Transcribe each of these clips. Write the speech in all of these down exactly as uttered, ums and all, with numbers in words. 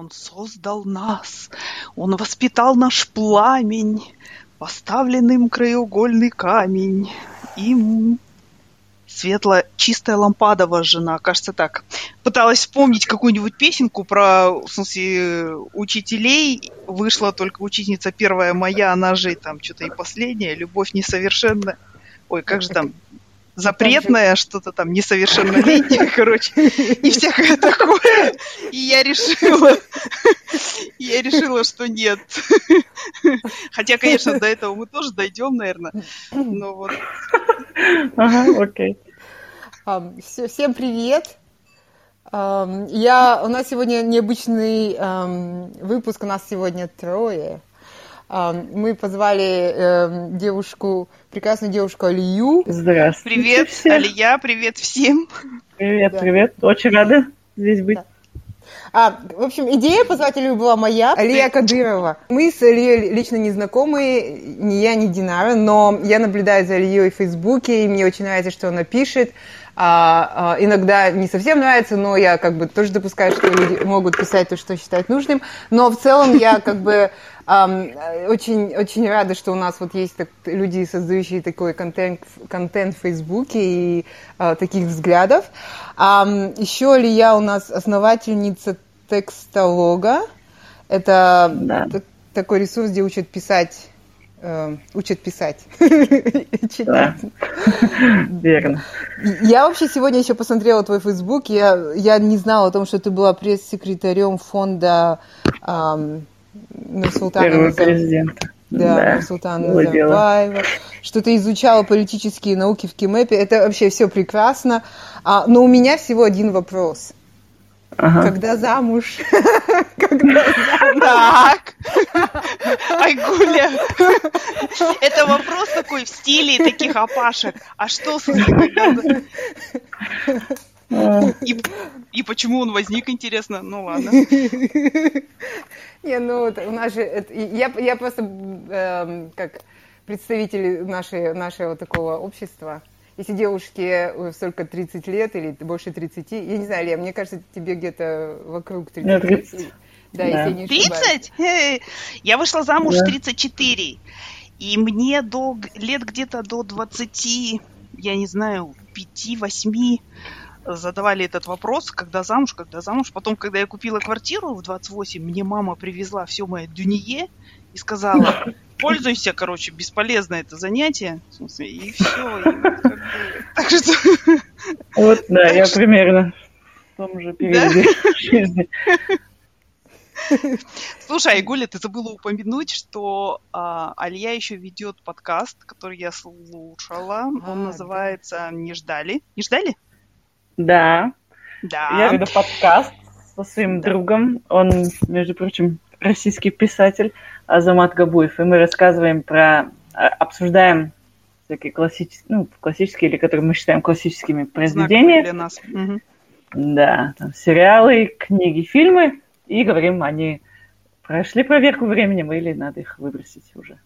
Он создал нас, Он воспитал наш пламень, поставлен им краеугольный камень, им... Светлая, чистая лампада вожжена, кажется так. Пыталась вспомнить какую-нибудь песенку про, в смысле, учителей. Вышла только учительница первая моя, она же там что-то и последняя. Любовь несовершенная. Ой, как же там, запретная, что-то там несовершеннолетняя, короче. И всякое такое. И я решила, я решила, что нет. Хотя, конечно, до этого мы тоже дойдем, наверное. Но вот... Ага, окей. Um, все, всем привет. Um, я, у нас сегодня необычный um, выпуск, у нас сегодня трое. Um, мы позвали um, девушку, прекрасную девушку Алию. Здравствуйте. Привет, всем. Алия, привет всем. Привет, да. Привет. Очень рада здесь быть. Да. А, в общем, идея позвать Алию была моя, Алия Кадырова. Мы с Алией лично не знакомы, ни я, ни Динара, но я наблюдаю за Алией в Фейсбуке, и мне очень нравится, что она пишет. А, а, иногда не совсем нравится, но я как бы тоже допускаю, что люди могут писать то, что считают нужным. Но в целом я как бы очень-очень рада, что у нас вот есть так, люди, создающие такой контент, контент в Фейсбуке и а, таких взглядов. А, еще Алия у нас основательница Текстолога. Это да. т- такой ресурс, где учат писать, э, учат писать. Читать. Верно. Я вообще сегодня еще посмотрела твой Фейсбук. Я, я не знала о том, что ты была пресс-секретарем фонда... Э, на Султана Назарбаева, да, да, Султана Назарбаева, что ты изучала политические науки в Кимэпе, это вообще все прекрасно, а, но у меня всего один вопрос. Ага. Когда замуж? Когда замуж? Так. Айгуля. Это вопрос такой в стиле таких опашек. А что с ним? И, и почему он возник, интересно? Ну ладно. Не, ну у нас же... Я, я просто э, как представитель нашей, нашего такого общества. Если девушке столько тридцати лет или больше тридцати, я не знаю, Лия, мне кажется, тебе где-то вокруг тридцати. тридцать. Да, да, если не ошибаюсь. тридцать? Я вышла замуж в да. тридцать четыре. И мне до, лет где-то до двадцати, я не знаю, пяти-восьми... задавали этот вопрос, когда замуж, когда замуж. Потом, когда я купила квартиру в двадцать восемь, мне мама привезла все мое дюнье и сказала, пользуйся, короче, бесполезно это занятие. В смысле, и все. И вот, как бы... Так что... Вот, да, так я что... примерно в том же периоде жизни. Слушай, Айгуля, ты забыла упомянуть, что а, Алия еще ведет подкаст, который я слушала. Он а, называется да. «Не ждали». Не ждали? Да. да, я веду подкаст со своим да. другом, он, между прочим, российский писатель Азамат Габуев, и мы рассказываем про, обсуждаем всякие классические, ну, классические или которые мы считаем классическими произведениями. Для нас. Угу. Да, там сериалы, книги, фильмы, и говорим, они прошли проверку временем или надо их выбросить уже.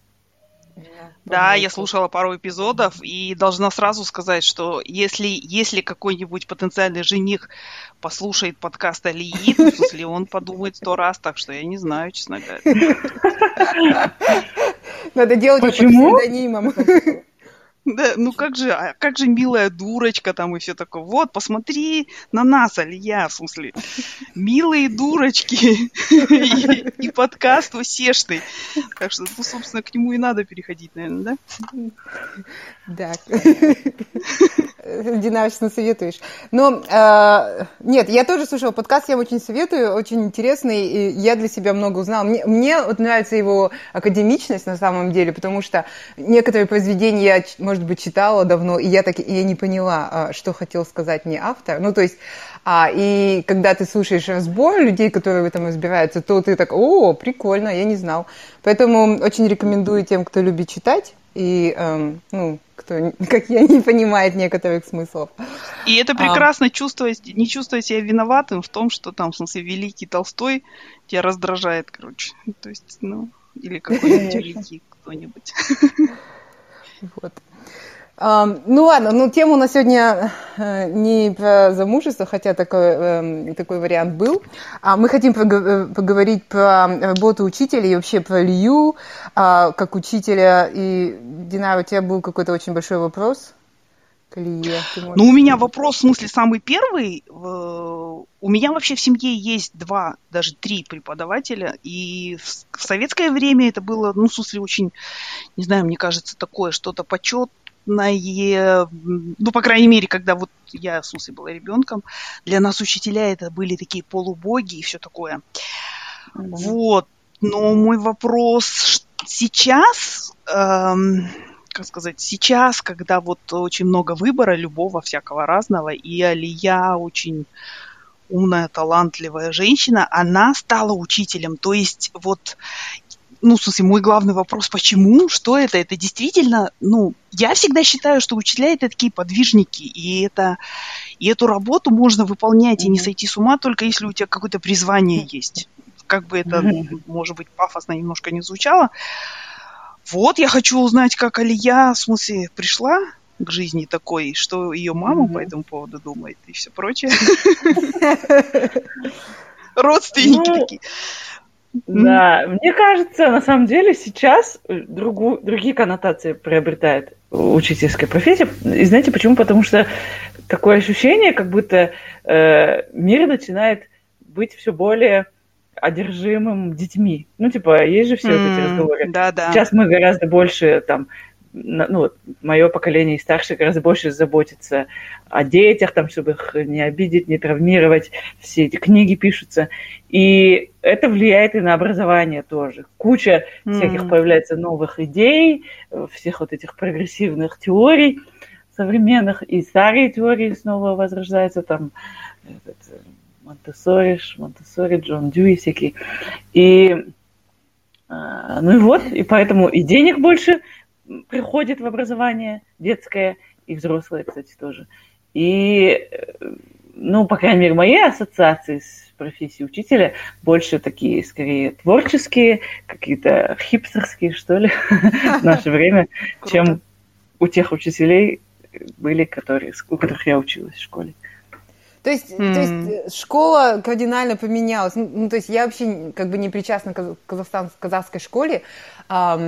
Да, я слушала пару эпизодов и должна сразу сказать, что если, если какой-нибудь потенциальный жених послушает подкаст Алии, то, если он подумает сто раз, так что я не знаю, честно говоря. Надо делать это под псевдонимом. Да, ну как же, а как же милая дурочка там и все такое. Вот, посмотри на нас, Алия, в смысле, милые дурочки и подкаст усешный. Так что, ну, собственно, к нему и надо переходить, наверное, да? Да. Динамично советуешь. Но, нет, я тоже слушала подкаст, я очень советую, очень интересный, и я для себя много узнала. Мне нравится его академичность на самом деле, потому что некоторые произведения я, может быть, читала давно, и я так я не поняла, что хотел сказать мне автор. Ну, то есть, а, и когда ты слушаешь разбор людей, которые в этом разбираются, то ты так, о, прикольно, я не знал. Поэтому очень рекомендую тем, кто любит читать, и, эм, ну, кто, как я, не понимает некоторых смыслов. И это прекрасно, а. чувствовать, не чувствовать себя виноватым в том, что там, в смысле, великий Толстой тебя раздражает, короче. То есть, ну, или какой-нибудь великий кто-нибудь. Вот. Ну ладно, ну тему на сегодня не про замужество, хотя такой, такой вариант был. Мы хотим поговорить про работу учителя и вообще про Алию как учителя. И, Динара, у тебя был какой-то очень большой вопрос к Алие. Ну, у меня вопрос, в смысле, самый первый. У меня вообще в семье есть два, даже три преподавателя. И в советское время это было, ну, в смысле, очень, не знаю, мне кажется, такое что-то почет. Ну, по крайней мере, когда вот я, в смысле, была ребенком, для нас учителя это были такие полубоги и все такое. Mm-hmm. Вот. Но мой вопрос сейчас, эм, как сказать, сейчас, когда вот очень много выбора, любого, всякого разного, и Алия очень умная, талантливая женщина, она стала учителем. То есть вот... Ну, в смысле, мой главный вопрос, почему, что это? Это действительно, ну, я всегда считаю, что учителя – это такие подвижники, и, это, и эту работу можно выполнять mm-hmm. и не сойти с ума, только если у тебя какое-то призвание есть. Как бы это, mm-hmm. может быть, пафосно немножко не звучало. Вот, я хочу узнать, как Алия, в смысле, пришла к жизни такой, что ее мама mm-hmm. по этому поводу думает и все прочее. Родственники такие. Да, мне кажется, на самом деле сейчас другу, другие коннотации приобретает учительская профессия. И знаете почему? Потому что такое ощущение, как будто э, мир начинает быть все более одержимым детьми. Ну, типа, есть же все mm, вот эти разговоры. Да, да. Сейчас мы гораздо больше, там, ну, мое поколение и старше гораздо больше заботится о детях, там, чтобы их не обидеть, не травмировать. Все эти книги пишутся. И это влияет и на образование тоже. Куча mm-hmm. всяких появляется новых идей, всех вот этих прогрессивных теорий современных. И старые теории снова возрождаются. Там этот, Монте-Сори, Монте-Сори, Джон Дьюи всякие. И, ну и вот, и поэтому и денег больше приходит в образование детское, и взрослое, кстати, тоже. И, ну, по крайней мере, мои ассоциации с профессией учителя больше такие, скорее, творческие, какие-то хипстерские, что ли, в наше время, чем у тех учителей были, у которых я училась в школе. То есть, mm. то есть школа кардинально поменялась. Ну, то есть я вообще как бы не причастна к Казахстан, казахской школе а,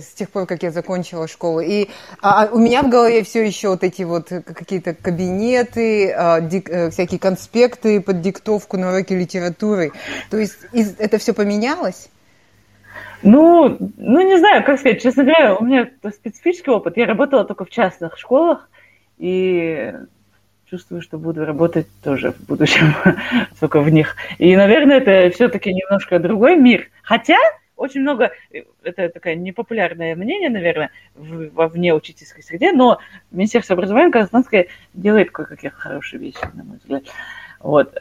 с тех пор, как я закончила школу. И а, у меня в голове все еще вот эти вот какие-то кабинеты, а, дик, а, всякие конспекты под диктовку на уроке литературы. То есть из, это все поменялось? Ну, ну, не знаю, как сказать. Честно говоря, у меня специфический опыт. Я работала только в частных школах, и... чувствую, что буду работать тоже в будущем только в них. И, наверное, это все-таки немножко другой мир. Хотя очень много, это такое непопулярное мнение, наверное, в, во внеучительской среде, но Министерство образования Казахстанское делает кое-какие хорошие вещи, на мой взгляд. Вот.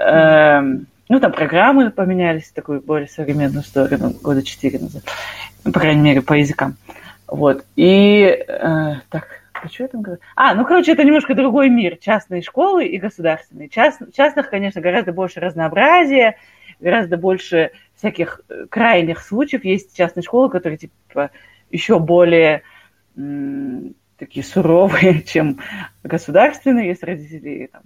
Ну, там программы поменялись в такую более современную сторону года четыре назад. По крайней мере, по языкам. Вот. И так... Что я там говорю? А, ну, короче, это немножко другой мир. Частные школы и государственные. Част, частных, конечно, гораздо больше разнообразия, гораздо больше всяких крайних случаев. Есть частные школы, которые, типа, еще более м- такие суровые, чем государственные. Есть родители, там,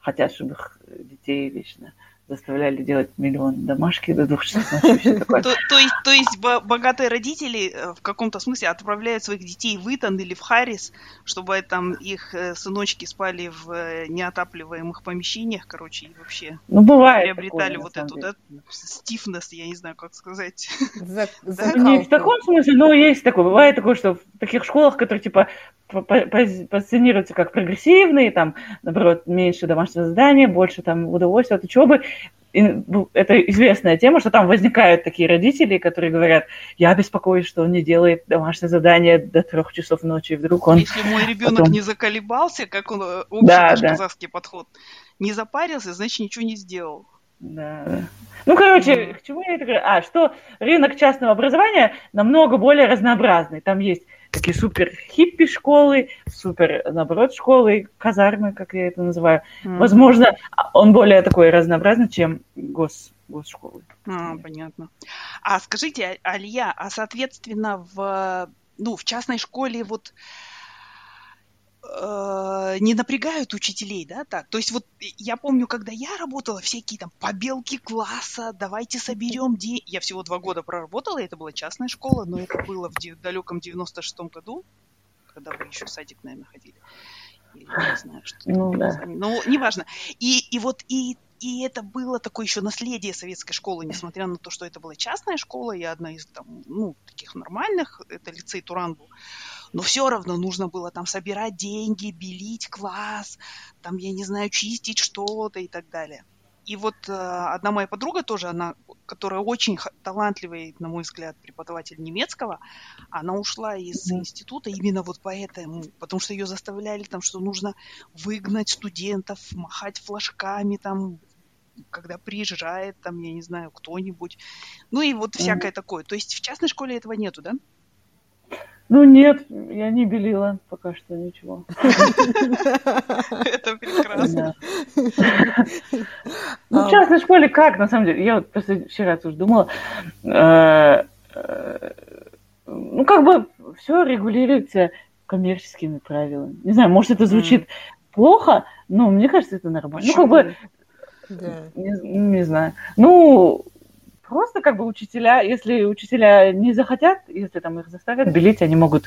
хотят, чтобы их детей вечно... заставляли делать миллион домашки до двух часов ночи, все такое. То, то есть, то есть богатые родители в каком-то смысле отправляют своих детей в Итон или в Харрис, чтобы там их сыночки спали в неотапливаемых помещениях, короче, и вообще ну, бывает приобретали такое, вот эту да, стифнес, я не знаю, как сказать. За, за не в таком смысле, но есть такое. Бывает такое, что в таких школах, которые типа позиционируются как прогрессивные, там, наоборот, меньше домашнего задания, больше там удовольствия от учебы. И это известная тема, что там возникают такие родители, которые говорят, я беспокоюсь, что он не делает домашнее задание до трех часов ночи, и вдруг он... Если мой ребенок потом... не заколебался, как он общий да, да. казахский подход, не запарился, значит, ничего не сделал. Да, да. Ну, короче, mm-hmm. к чему я это говорю? А, что рынок частного образования намного более разнообразный. Там есть такие супер-хиппи-школы, супер, наоборот, школы, казармы, как я это называю. Mm-hmm. Возможно, он более такой разнообразный, чем гос, госшколы. А, понятно. А скажите, Алия, а, соответственно, в, ну, в частной школе вот не напрягают учителей, да, так. То есть вот я помню, когда я работала, всякие там побелки класса, давайте соберем деньги. Я всего два года проработала, это была частная школа, но это было в далеком девяносто шестом году, когда вы еще в садик, наверное, ходили. Или не знаю, что. Ну, да. Ну, неважно. И, и вот и, и это было такое еще наследие советской школы, несмотря на то, что это была частная школа, и одна из там, ну, таких нормальных, это лицей Турангу. Но все равно нужно было там собирать деньги, белить класс, там, я не знаю, чистить что-то и так далее. И вот э, одна моя подруга тоже, она, которая очень талантливая, на мой взгляд, преподаватель немецкого, она ушла из института именно вот поэтому, потому что ее заставляли там, что нужно выгнать студентов, махать флажками там, когда приезжает там, я не знаю, кто-нибудь. Ну и вот всякое такое. То есть в частной школе этого нету, да? Ну нет, я не белила пока что ничего. Это прекрасно. Ну в частной школе как, на самом деле? Я вот просто вчера тоже думала. Ну как бы все регулируется коммерческими правилами. Не знаю, может это звучит плохо, но мне кажется это нормально. Ну как бы, не знаю. Ну... Просто как бы учителя, если учителя не захотят, если там их заставят белить, они могут,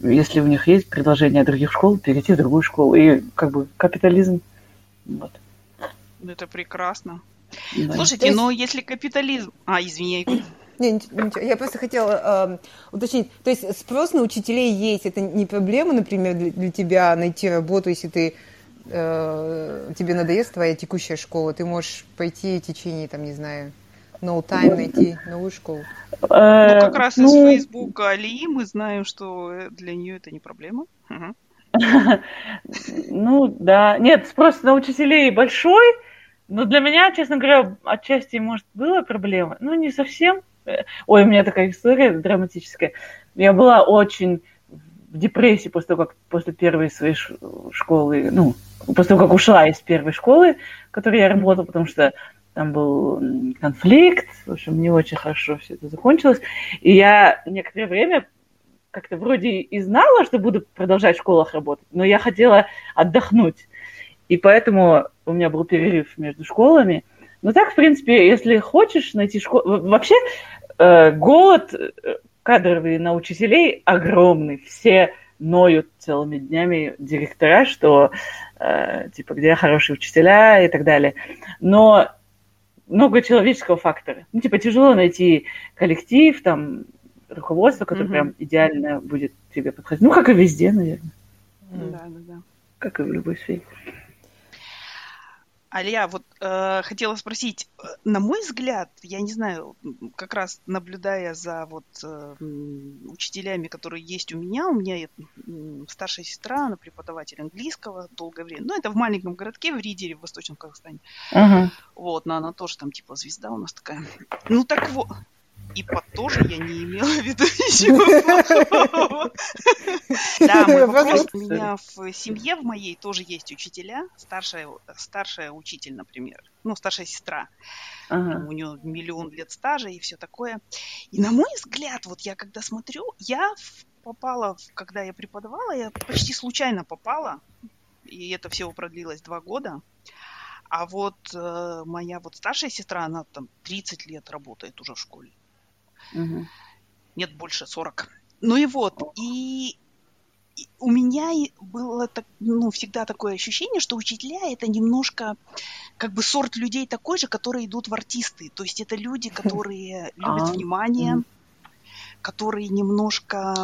если у них есть предложение других школ, перейти в другую школу. И как бы капитализм. Вот. Это прекрасно. Да. Слушайте, есть... но если капитализм... А, извини, я... Нет, ничего. Я просто хотела э, уточнить. То есть спрос на учителей есть. Это не проблема, например, для, для тебя найти работу, если ты... Э, тебе надоест твоя текущая школа, ты можешь пойти в течение, там, не знаю... No time найти новую школу. Ну, как раз ну... из Фейсбука Алии мы знаем, что для нее это не проблема. Ну, да. Нет, спрос на учителей большой, но для меня, честно говоря, отчасти, может, была проблема. Ну, не совсем. Ой, у меня такая история драматическая. Я была очень в депрессии после того, как после первой своей школы, ну, после того, как ушла из первой школы, в которой я работала, потому что там был конфликт, в общем, не очень хорошо все это закончилось. И я некоторое время как-то вроде и знала, что буду продолжать в школах работать, но я хотела отдохнуть. И поэтому у меня был перерыв между школами. Но так, в принципе, если хочешь найти школу... Вообще э, голод кадровый на учителей огромный. Все ноют целыми днями директора, что э, типа где хорошие учителя и так далее. Но... много человеческого фактора. Ну, типа, тяжело найти коллектив, там, руководство, которое mm-hmm. прям идеально будет тебе подходить. Ну, как и везде, наверное. Да, да, да. Как и в любой сфере. Алия, вот э, хотела спросить, на мой взгляд, я не знаю, как раз наблюдая за вот э, учителями, которые есть у меня, у меня есть, э, старшая сестра, она преподаватель английского долгое время, ну это в маленьком городке, в Риддере, в Восточном Казахстане, uh-huh. вот, но она тоже там типа звезда у нас такая, ну так вот. И под тоже я не имела в виду ничего плохого. Да, мой вопрос. У меня в семье в моей тоже есть учителя. Старшая, старшая учитель, например. Ну, старшая сестра. Ага. У нее миллион лет стажа и все такое. И на мой взгляд, вот я когда смотрю, я попала, когда я преподавала, я почти случайно попала. И это всего продлилось два года. А вот э, моя вот старшая сестра, она там тридцать лет работает уже в школе. Угу. Нет, больше сорок. Ну и вот, и, и у меня было так, ну, всегда такое ощущение, что учителя это немножко как бы сорт людей такой же, которые идут в артисты. То есть это люди, которые любят внимание, которые немножко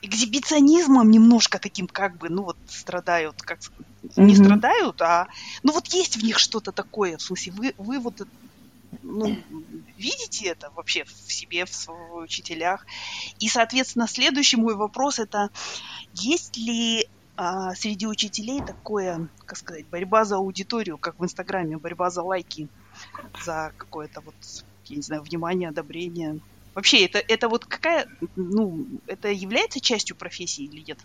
экзибиционизмом немножко таким как бы, ну вот страдают, как не страдают, а ну вот есть в них что-то такое, в смысле вы, вы вот ну, видите это вообще в себе, в своих учителях? И, соответственно, следующий мой вопрос – это есть ли а, среди учителей такое, как сказать, борьба за аудиторию, как в Инстаграме, борьба за лайки, за какое-то вот, я не знаю, внимание, одобрение? Вообще, это, это вот какая, ну, это является частью профессии или нет?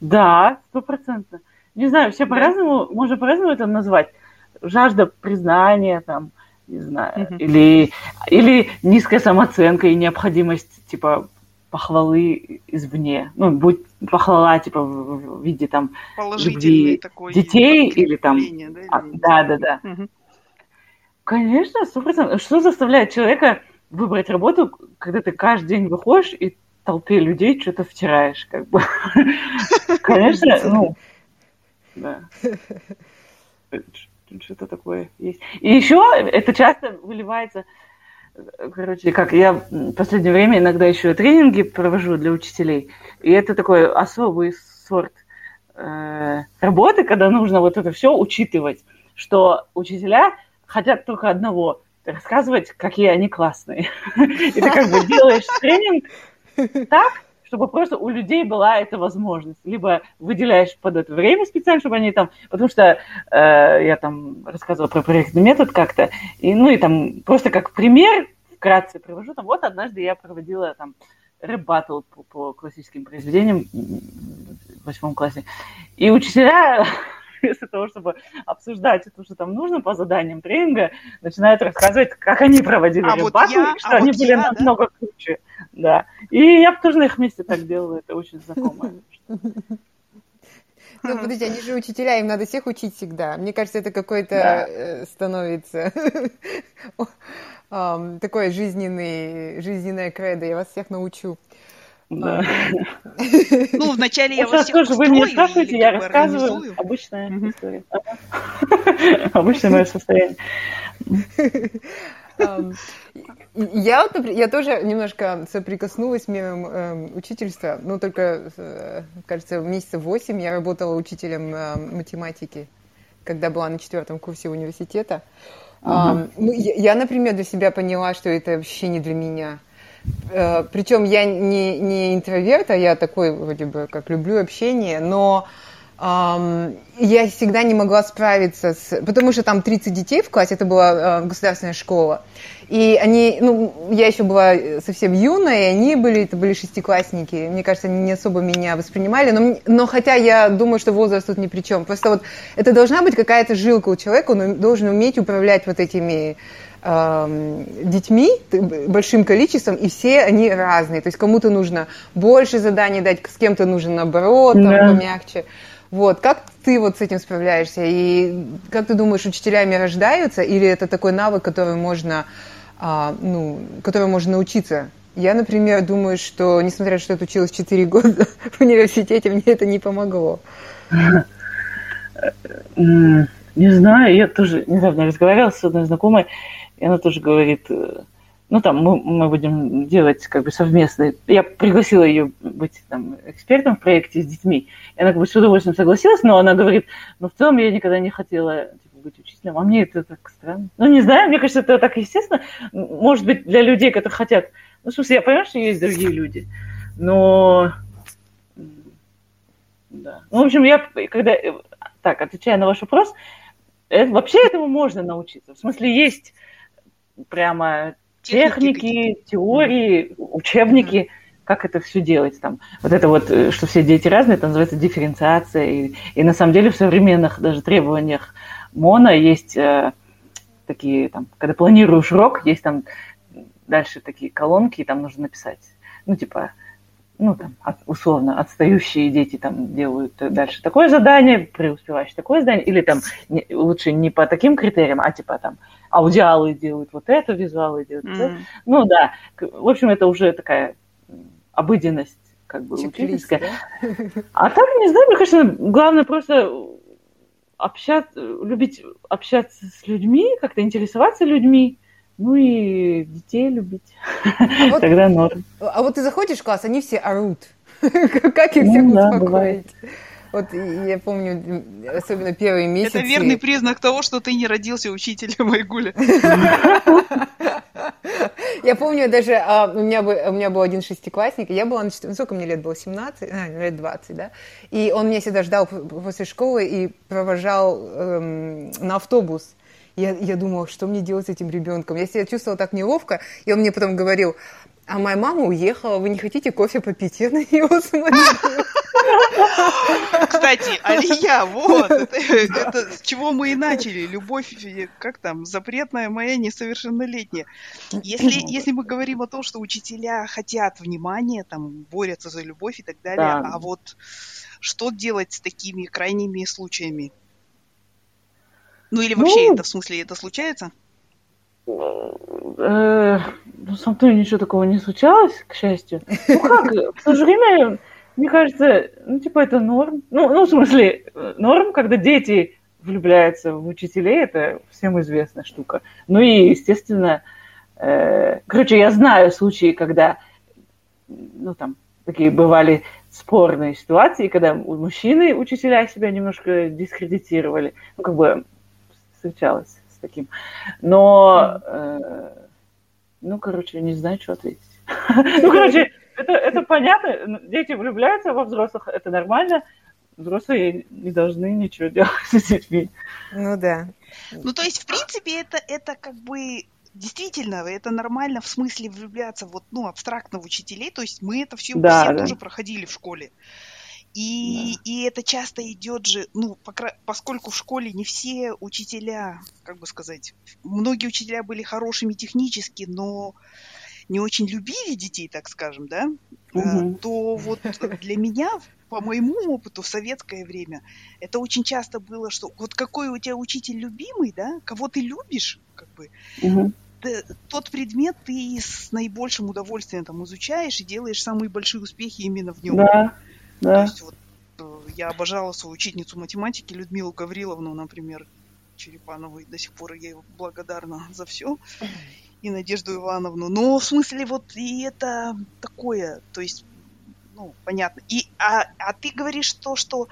Да, сто процентов. Не знаю, все да. по-разному, можно по-разному это назвать. Жажда признания, там, не знаю, mm-hmm. или, или низкая самооценка и необходимость, типа, похвалы извне. Ну, будь похвала, типа, в виде, там, любви детей или там... Да, или... да, да. да. Угу. Конечно, сто процентов. Что заставляет человека выбрать работу, когда ты каждый день выходишь и толпе людей что-то втираешь, как бы? Конечно, ну... Да. Что-то такое есть. И еще это часто выливается... Короче, как я в последнее время иногда еще тренинги провожу для учителей, и это такой особый сорт э, работы, когда нужно вот это все учитывать, что учителя хотят только одного – рассказывать, какие они классные. И ты как бы делаешь тренинг так, чтобы просто у людей была эта возможность. Либо выделяешь под это время специально, чтобы они там... Потому что э, я там рассказывала про проектный метод как-то, и, ну и там просто как пример вкратце привожу. Там, вот однажды я проводила там рэп-баттл по, по классическим произведениям в восьмом классе. И учителя, вместо того, чтобы обсуждать то, что там нужно по заданиям тренинга, начинают рассказывать, как они проводили а рэп-баттл, вот что а они вот были я, намного да? круче. Да. И я бы тоже на их месте так делала, это очень знакомо. Ну, подожди, они же учителя, им надо всех учить всегда. Мне кажется, это какой-то становится такое жизненное кредо, я вас всех научу. Ну, вначале я вас всех вы меня спрашиваете, я рассказываю обычная история. Обычное мое состояние. Я, вот, например, я тоже немножко соприкоснулась с миром э, учительства, но только, э, кажется, месяца восемь я работала учителем э, математики, когда была на четвертом курсе университета. Угу. А, ну, я, я, например, для себя поняла, что это вообще не для меня. Э, причем я не, не интроверт, а я такой, вроде бы, как люблю общение, но... Um, я всегда не могла справиться с... Потому что там тридцать детей в классе, это была uh, государственная школа. И они... Ну, я еще была совсем юная, и они были... Это были шестиклассники. Мне кажется, они не особо меня воспринимали. Но, но хотя я думаю, что возраст тут ни при чем. Просто вот это должна быть какая-то жилка у человека. Он должен уметь управлять вот этими... детьми, большим количеством, и все они разные. То есть кому-то нужно больше заданий дать, с кем-то нужно наоборот, там, да. помягче. Вот. Как ты вот с этим справляешься? И как ты думаешь, учителями рождаются? Или это такой навык, который можно, а, ну, который можно научиться? Я, например, думаю, что, несмотря на то, что я училась четыре года в университете, мне это не помогло. Не знаю, я тоже недавно разговаривала с одной знакомой, и она тоже говорит, ну, там, мы, мы будем делать как бы совместно. Я пригласила ее быть там экспертом в проекте с детьми. И она как бы с удовольствием согласилась, но она говорит, ну, в целом я никогда не хотела типа, быть учителем, а мне это так странно. Ну, не знаю, мне кажется, это так естественно. Может быть, для людей, которые хотят... Ну, в смысле, я понимаю, что есть другие люди, но... Да. Ну, в общем, я когда... Так, отвечая на ваш вопрос, это, вообще этому можно научиться. В смысле, есть... Прямо техники, техники теории, учебники, mm-hmm. как это все делать. Там. Вот это вот, что все дети разные, это называется дифференциация. И, и на самом деле в современных даже требованиях МОНа есть э, такие, там, когда планируешь урок, есть там дальше такие колонки, и там нужно написать. Ну, типа, ну, там, от, условно, отстающие дети там делают дальше такое задание, преуспевающие такое задание, или там не, лучше не по таким критериям, а типа там аудиалы делают вот это, визуалы делают mm. вот это. Ну да, в общем, это уже такая обыденность как бы учительская. Да? А так, не знаю, мне кажется, главное просто общаться, любить общаться с людьми, как-то интересоваться людьми. Ну и детей любить. А вот, тогда норм. А вот ты заходишь в класс, они все орут. Как их всех ну, да, успокоить? Бывает. Вот я помню, особенно первые месяцы. Это верный признак того, что ты не родился учителем, Айгуля. Я помню даже, у меня, у меня был один шестиклассник, я была, сколько мне лет было, семнадцать, лет двадцать, да, и он меня всегда ждал после школы и провожал эм, на автобус. Я, я думала, что мне делать с этим ребенком? Я себя чувствовала так неловко, и он мне потом говорил, а моя мама уехала, вы не хотите кофе попить? Я на нее смотрела. Кстати, Алия, вот, это, это с чего мы и начали. Любовь, как там, запретная моя, несовершеннолетняя. Если, если мы говорим о том, что учителя хотят внимания, там, борются за любовь и так далее, да. А вот что делать с такими крайними случаями? Ну или вообще ну... это, в смысле, это случается? Ну, со мной ничего такого не случалось, к счастью. Ну как, в то же время, мне кажется, ну, типа, это норм. Ну, ну, в смысле, норм, когда дети влюбляются в учителей, это всем известная штука. Ну и, естественно, э, короче, я знаю случаи, когда, ну, там, такие бывали спорные ситуации, когда мужчины, учителя себя немножко дискредитировали. Ну, как бы, встречалось. Таким. Но, э, ну, короче, не знаю, что ответить. Ну, короче, это, это понятно. Дети влюбляются во взрослых, это нормально. Взрослые не должны ничего делать с детьми. Ну, да. Ну, то есть, в принципе, это, это как бы действительно, это нормально в смысле влюбляться вот, ну, абстрактно в учителей. То есть, мы это все, да, все да. тоже проходили в школе. И, да. и это часто идет же, ну, поскольку в школе не все учителя, как бы сказать, многие учителя были хорошими технически, но не очень любили детей, так скажем, да, угу. то вот для меня, по моему опыту, в советское время, это очень часто было, что вот какой у тебя учитель любимый, да, кого ты любишь, как бы, угу. тот предмет ты с наибольшим удовольствием там изучаешь и делаешь самые большие успехи именно в нем. Да. Да. То есть вот я обожала свою учительницу математики Людмилу Гавриловну, например, Черепанову, и до сих пор я благодарна за все, и Надежду Ивановну. Но в смысле вот и это такое, то есть, ну, понятно. И, а, а ты говоришь то, что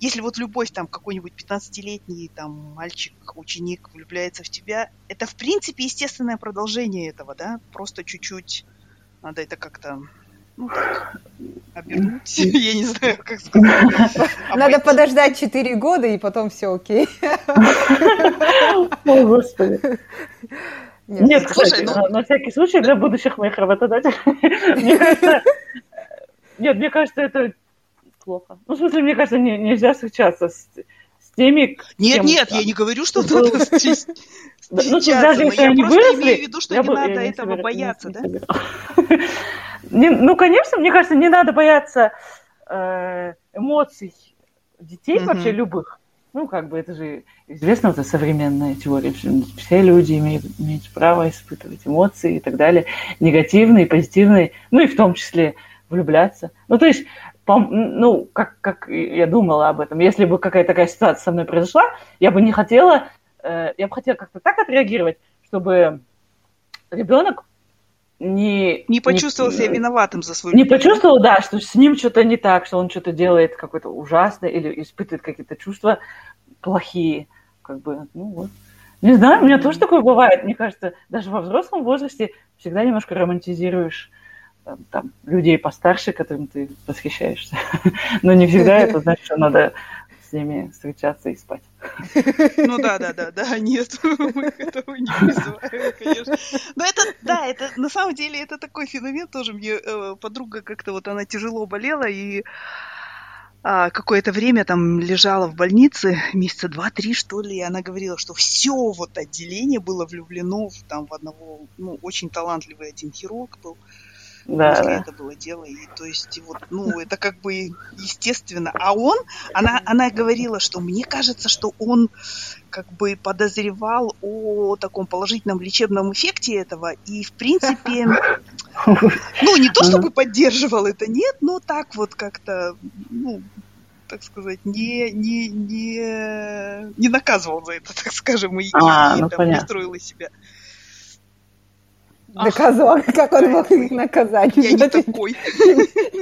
если вот любовь, там, какой-нибудь пятнадцатилетний там мальчик, ученик влюбляется в тебя, это в принципе естественное продолжение этого, да? Просто чуть-чуть надо это как-то... Ну так, обернуть, я не знаю, как сказать. Надо подождать четыре года, и потом все окей. О, Господи. Нет, кстати, на всякий случай для будущих моих работодателей. Нет, мне кажется, это плохо. Ну, в смысле, мне кажется, нельзя встречаться с теми... Нет, нет, я не говорю, что надо встречаться. Ну, даже если они выросли... Я имею в виду, что не надо этого бояться, да? Не, ну, конечно, мне кажется, не надо бояться э, эмоций детей, mm-hmm. вообще любых. Ну, как бы это же известно, это современная теория. Все люди имеют, имеют право испытывать эмоции и так далее. Негативные, позитивные, ну и в том числе влюбляться. Ну, то есть, по, ну, как, как я думала об этом, если бы какая-то такая ситуация со мной произошла, я бы не хотела, э, я бы хотела как-то так отреагировать, чтобы ребенок Не, не почувствовал не, себя виноватым за свою... Не любовь. Почувствовал, да, что с ним что-то не так, что он что-то делает какое-то ужасное или испытывает какие-то чувства плохие. Как бы, ну вот. Не знаю, у меня тоже такое бывает. Мне кажется, даже во взрослом возрасте всегда немножко романтизируешь там, там, людей постарше, которым ты восхищаешься. Но не всегда это значит, что надо... с ними встречаться и спать. Ну да, да, да, да, нет, мы этого не призываем, конечно. Но это, да, это на самом деле это такой феномен тоже. Мне э, подруга как-то вот она тяжело болела и а, какое-то время там лежала в больнице, месяца два-три что ли, и она говорила, что все вот отделение было влюблено в, там, в одного, ну, очень талантливый один хирург был. Да, после да. это было дело, и то есть, и вот, ну, это как бы естественно. А он, она, она говорила, что мне кажется, что он как бы подозревал о таком положительном лечебном эффекте этого, и в принципе, ну, не то чтобы поддерживал это, нет, но так вот как-то, ну, так сказать, не, не, не, не наказывал за это, так скажем, и, а, и ну, там, не строил из себя. Доказал, как он мог их наказать. Я не такой.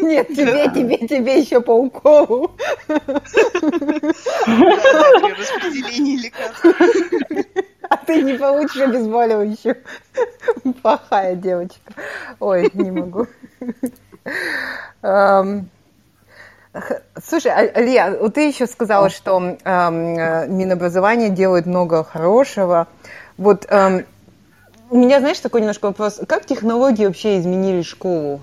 Нет, тебе, тебе, тебе еще по уколу. При распределении лекарств. А ты не получишь обезболивающую. Плохая девочка. Ой, не могу. Слушай, Алия, ты еще сказала, что Минобразование делает много хорошего. Вот... У меня, знаешь, такой немножко вопрос. Как технологии вообще изменили школу?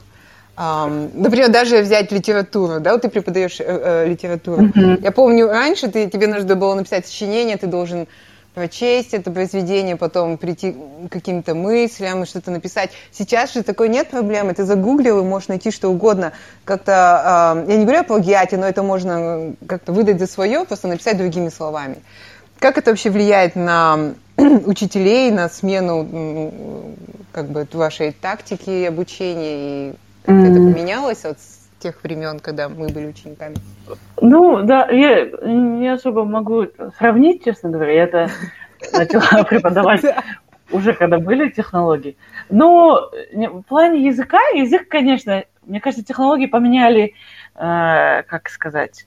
Например, даже взять литературу, да, вот ты преподаешь э, литературу. Mm-hmm. Я помню, раньше ты, тебе нужно было написать сочинение, ты должен прочесть это произведение, потом прийти к каким-то мыслям, что-то написать. Сейчас же такой нет проблемы, ты загуглил и можешь найти что угодно. Как-то, э, я не говорю о плагиате, но это можно как-то выдать за свое, просто написать другими словами. Как это вообще влияет на учителей, на смену как бы вашей тактики обучения и... Как это поменялось от тех времен, когда мы были учениками? Ну, да, я не особо могу сравнить, честно говоря. Я это начала преподавать уже, когда были технологии. Но в плане языка, язык, конечно, мне кажется, технологии поменяли, как сказать,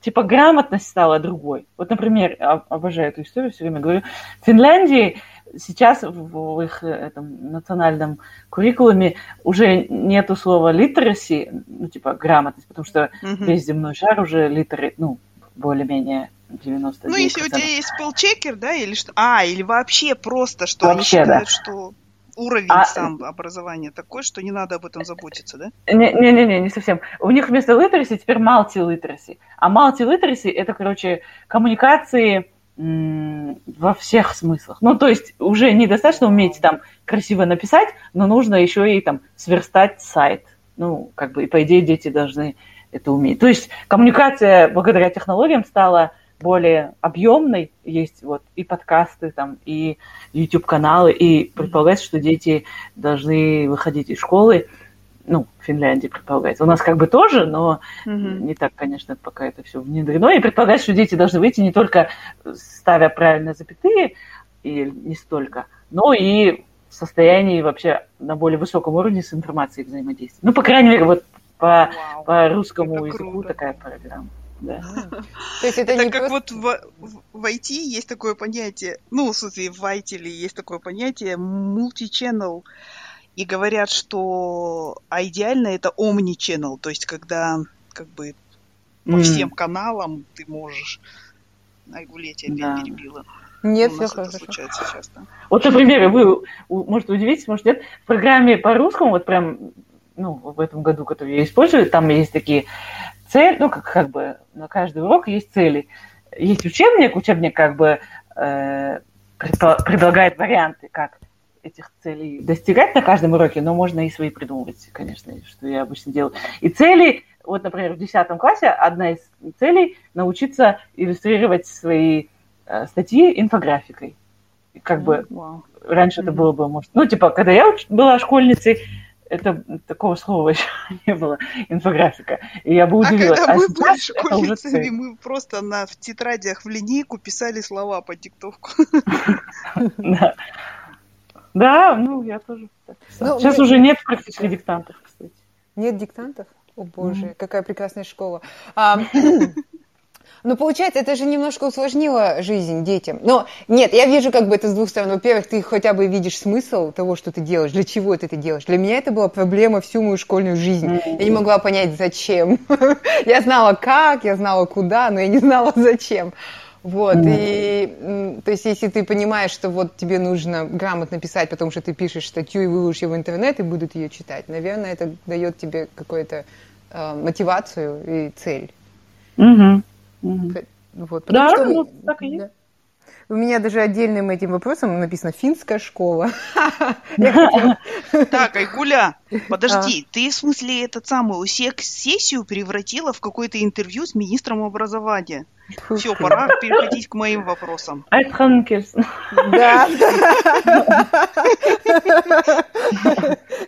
типа грамотность стала другой. Вот, например, обожаю эту историю, все время говорю, в Финляндии... Сейчас в их этом, национальном куррикулуме уже нету слова literacy, ну, типа грамотность, потому что mm-hmm. весь земной шар уже литеры, ну, более-менее девяносто девять процентов. Ну, если у тебя есть спелл-чекер, да, или что? А, или вообще просто, что вообще, они считают, да. что уровень а... сам образования такой, что не надо об этом заботиться, да? Не-не-не, не совсем. У них вместо literacy теперь multi-literacy. А multi-literacy – это, короче, коммуникации... во всех смыслах. Ну, то есть уже недостаточно уметь там красиво написать, но нужно еще и там сверстать сайт. Ну, как бы, и по идее дети должны это уметь. То есть коммуникация благодаря технологиям стала более объемной. Есть вот и подкасты, там, и YouTube-каналы, и предполагается, что дети должны выходить из школы. Ну, в Финляндии предполагается. У нас как бы тоже, но mm-hmm. не так, конечно, пока это все внедрено. И предполагается, что дети должны выйти не только ставя правильно запятые, и не столько, но и в состоянии вообще на более высоком уровне с информацией взаимодействовать. Ну, по крайней мере, вот по, wow. по русскому языку такая программа. Да. То есть это, это не как просто... вот в, в ай ти есть такое понятие, ну, в смысле, в ай ти есть такое понятие multi-channel. И говорят, что а идеально это omni-channel, то есть когда как бы по mm. всем каналам ты можешь... Айгуль, я тебя да. перебила. Нет, все хорошо. Сейчас, да? Вот, например, вы, может, удивитесь, может, нет, в программе по-русскому, вот прям, ну, в этом году, который я использую, там есть такие цели, ну, как, как бы на каждый урок есть цели. Есть учебник, учебник как бы э, предлагает варианты, как этих целей достигать на каждом уроке, но можно и свои придумывать, конечно, что я обычно делаю. И цели, вот, например, в десятом классе одна из целей – научиться иллюстрировать свои э, статьи инфографикой. Как бы wow. раньше mm-hmm. это было бы, может, ну, типа, когда я уч- была школьницей, это такого слова еще не было, инфографика. И я бы удивилась. А когда а мы были школьницами, мы просто на, в тетрадях в линейку писали слова под диктовку. Да. Да, ну, я тоже. Ну, сейчас мы... уже нет практически диктантов, кстати. Нет диктантов? О, боже, mm-hmm. какая прекрасная школа. А, ну, получается, это же немножко усложнило жизнь детям. Но нет, я вижу как бы это с двух сторон. Во-первых, ты хотя бы видишь смысл того, что ты делаешь, для чего ты это делаешь. Для меня это была проблема всю мою школьную жизнь. Mm-hmm. Я не могла понять, зачем. Я знала, как, я знала, куда, но я не знала, зачем. Вот, mm-hmm. и, то есть, если ты понимаешь, что вот тебе нужно грамотно писать, потому что ты пишешь статью и выложишь ее в интернет, и будут ее читать, наверное, это дает тебе какую-то э, мотивацию и цель. Mm-hmm. Mm-hmm. Вот, да, что... ну, так и есть. Да. У меня даже отдельным этим вопросом написано «финская школа». Так, Айгуля, подожди, ты в смысле этот самый сессию превратила в какое-то интервью с министром образования? Все, пора переходить к моим вопросам. Айтханкерс. Да.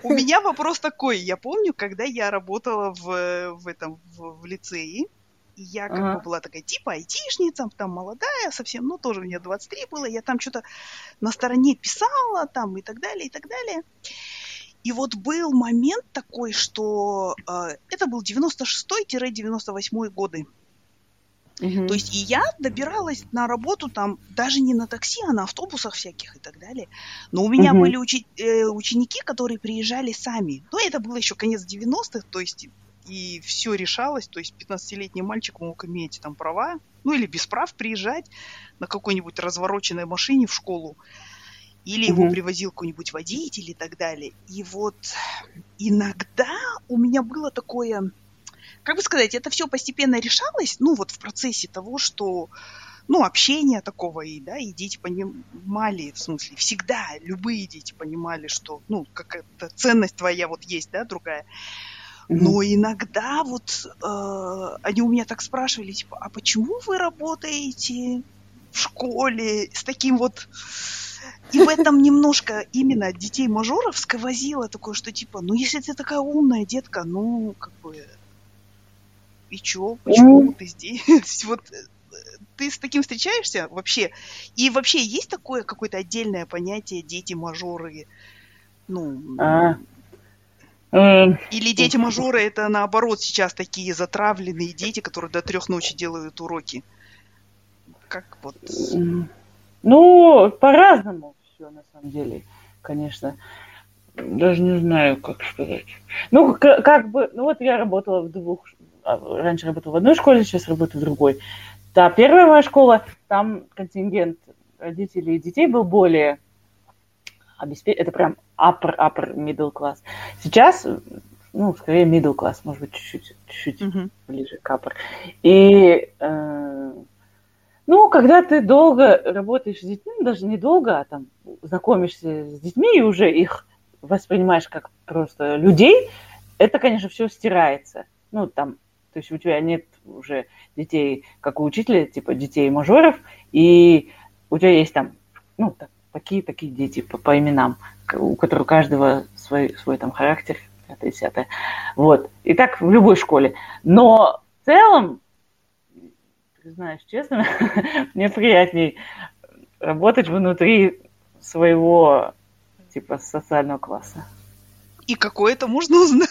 У меня вопрос такой. Я помню, когда я работала в, в, этом, в, в лицее, и я как ага. бы была такая типа айтишница, там молодая совсем, ну тоже мне двадцать три было, я там что-то на стороне писала, там и так далее, и так далее. И вот был момент такой, что э, это был девяносто шестой - девяносто восьмой годы. Угу. То есть и я добиралась на работу там даже не на такси, а на автобусах всяких и так далее. Но у меня угу. были учи- э, ученики, которые приезжали сами. Но это было еще конец девяностых, то есть... И все решалось, то есть пятнадцатилетний мальчик мог иметь там права, ну или без прав приезжать на какой-нибудь развороченной машине в школу, или mm-hmm. его привозил какой-нибудь водитель и так далее. И вот иногда у меня было такое, как бы сказать, это все постепенно решалось, ну вот в процессе того, что, ну, общения такого, и, да, и дети понимали, в смысле, всегда любые дети понимали, что, ну, какая-то ценность твоя вот есть, да, другая. Но иногда вот э, они у меня так спрашивали, типа, а почему вы работаете в школе с таким вот... И в этом немножко именно от детей-мажоров сквозило такое, что типа, ну если ты такая умная детка, ну как бы... И чё? Почему ты здесь? Вот ты с таким встречаешься вообще? И вообще есть такое какое-то отдельное понятие дети-мажоры? Ну... Или дети-мажоры это наоборот сейчас такие затравленные дети, которые до трех ночи делают уроки? Как вот... Ну, по-разному все, на самом деле, конечно. Даже не знаю, как сказать. Ну, как, как бы, ну вот я работала в двух, раньше работала в одной школе, сейчас работаю в другой. Да, первая моя школа, там контингент родителей и детей был более обеспечен, это прям upper, upper middle class. Сейчас, ну, скорее middle class, может быть, чуть-чуть, чуть-чуть mm-hmm. ближе к upper. И... Э- Ну, когда ты долго работаешь с детьми, даже не долго, а там знакомишься с детьми и уже их воспринимаешь как просто людей, это, конечно, все стирается. Ну, там, то есть у тебя нет уже детей, как у учителя, типа детей-мажоров, и у тебя есть там, ну, так, такие-такие дети по, по именам, у которых у каждого свой, свой там характер, пятое-десятое. Вот. И так в любой школе. Но в целом, знаешь, честно, мне приятней работать внутри своего, типа, социального класса. И какой это можно узнать?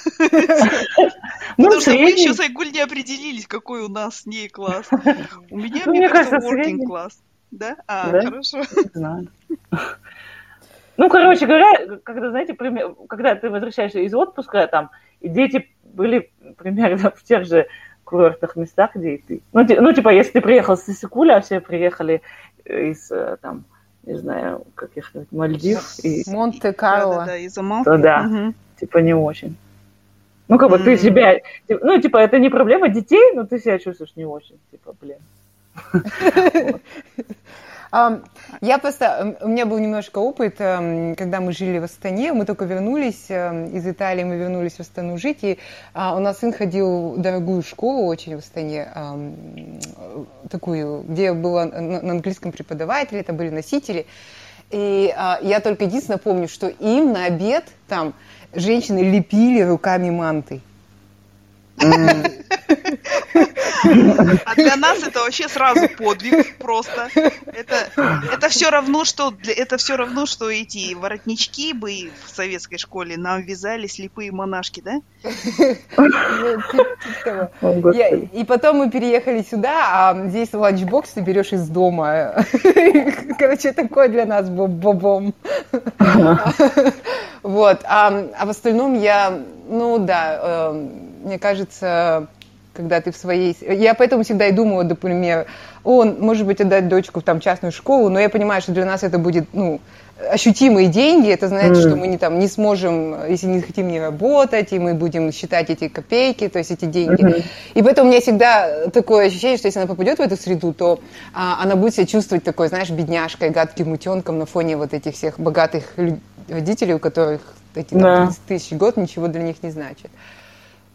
Потому что мы еще с Айгуль не определились, какой у нас с ней класс. У меня, мне кажется, working класс. Да? А, хорошо. Ну, короче говоря, когда, знаете, когда ты возвращаешься из отпуска, там, и дети были примерно в тех же курортных местах, где и ты. Ну, ти, ну, типа, если ты приехал с Иссикуля, а все приехали из, там, не знаю, каких-нибудь Мальдив. И... Монте-Карло. Да, да, из Алматы. То, да, угу. Типа, не очень. Ну, как бы mm-hmm. ты себя... Ну, типа, это не проблема детей, но ты себя чувствуешь не очень. Типа, блин. Um, я просто, у меня был немножко опыт, когда мы жили в Астане, мы только вернулись из Италии, мы вернулись в Астану жить, и у нас сын ходил в дорогую школу очень в Астане, такую, где было на английском преподаватель, это были носители, и я только единственное помню, что им на обед там женщины лепили руками манты. А для нас это вообще сразу подвиг просто. Это, это все равно, что это все равно, что эти воротнички бы в советской школе нам вязали слепые монашки, да? И потом мы переехали сюда, а здесь ланчбокс ты берешь из дома. Короче, такое для нас бобом. Вот. А в остальном я, ну да, мне кажется, когда ты в своей... Я поэтому всегда и думала, например, о, может быть, отдать дочку в там, частную школу, но я понимаю, что для нас это будет, ну, ощутимые деньги, это значит, mm. что мы не, там, не сможем, если не хотим не работать, и мы будем считать эти копейки, то есть эти деньги. Mm-hmm. И поэтому у меня всегда такое ощущение, что если она попадет в эту среду, то а, она будет себя чувствовать такой, знаешь, бедняжкой, гадким утенком на фоне вот этих всех богатых родителей, у которых эти там, тридцать тысяч в год ничего для них не значит.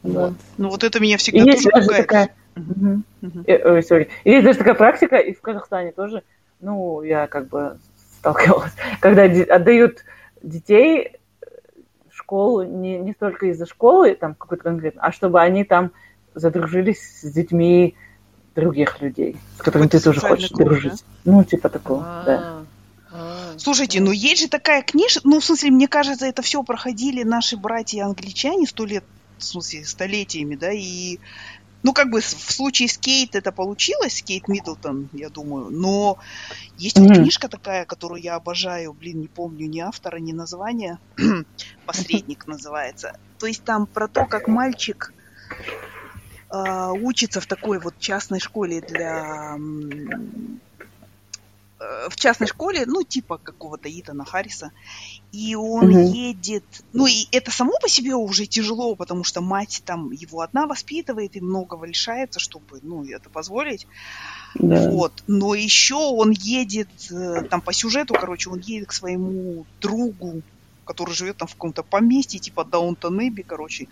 Вот. Ну вот это меня всегда тоже пугает. Такая... Uh-huh. Uh-huh. Ой, sorry. Есть даже такая практика, и в Казахстане тоже, ну, я как бы сталкивалась, когда отдают детей в школу не, не столько из-за школы, там, какой-то конкретно, а чтобы они там задружились с детьми других людей, с которыми ты тоже хочешь дружить. Да? Ну, типа такого, А-а-а. да. Слушайте, ну есть же такая книжка, ну, в смысле, мне кажется, это все проходили наши братья-англичане сто лет, в смысле, столетиями, да, и, ну, как бы в случае с Кейт это получилось, Кейт Миддлтон, я думаю, но есть mm-hmm. вот книжка такая, которую я обожаю, блин, не помню ни автора, ни названия, «Посредник» называется, то есть там про то, как мальчик э, учится в такой вот частной школе для э, в частной школе, ну, типа какого-то Итана Харриса, и он угу. едет, ну, и это само по себе уже тяжело, потому что мать там его одна воспитывает и многого лишается, чтобы, ну, это позволить, да. вот, но еще он едет, там, по сюжету, короче, он едет к своему другу, который живет там в каком-то поместье, типа Даунтон Эбби, короче,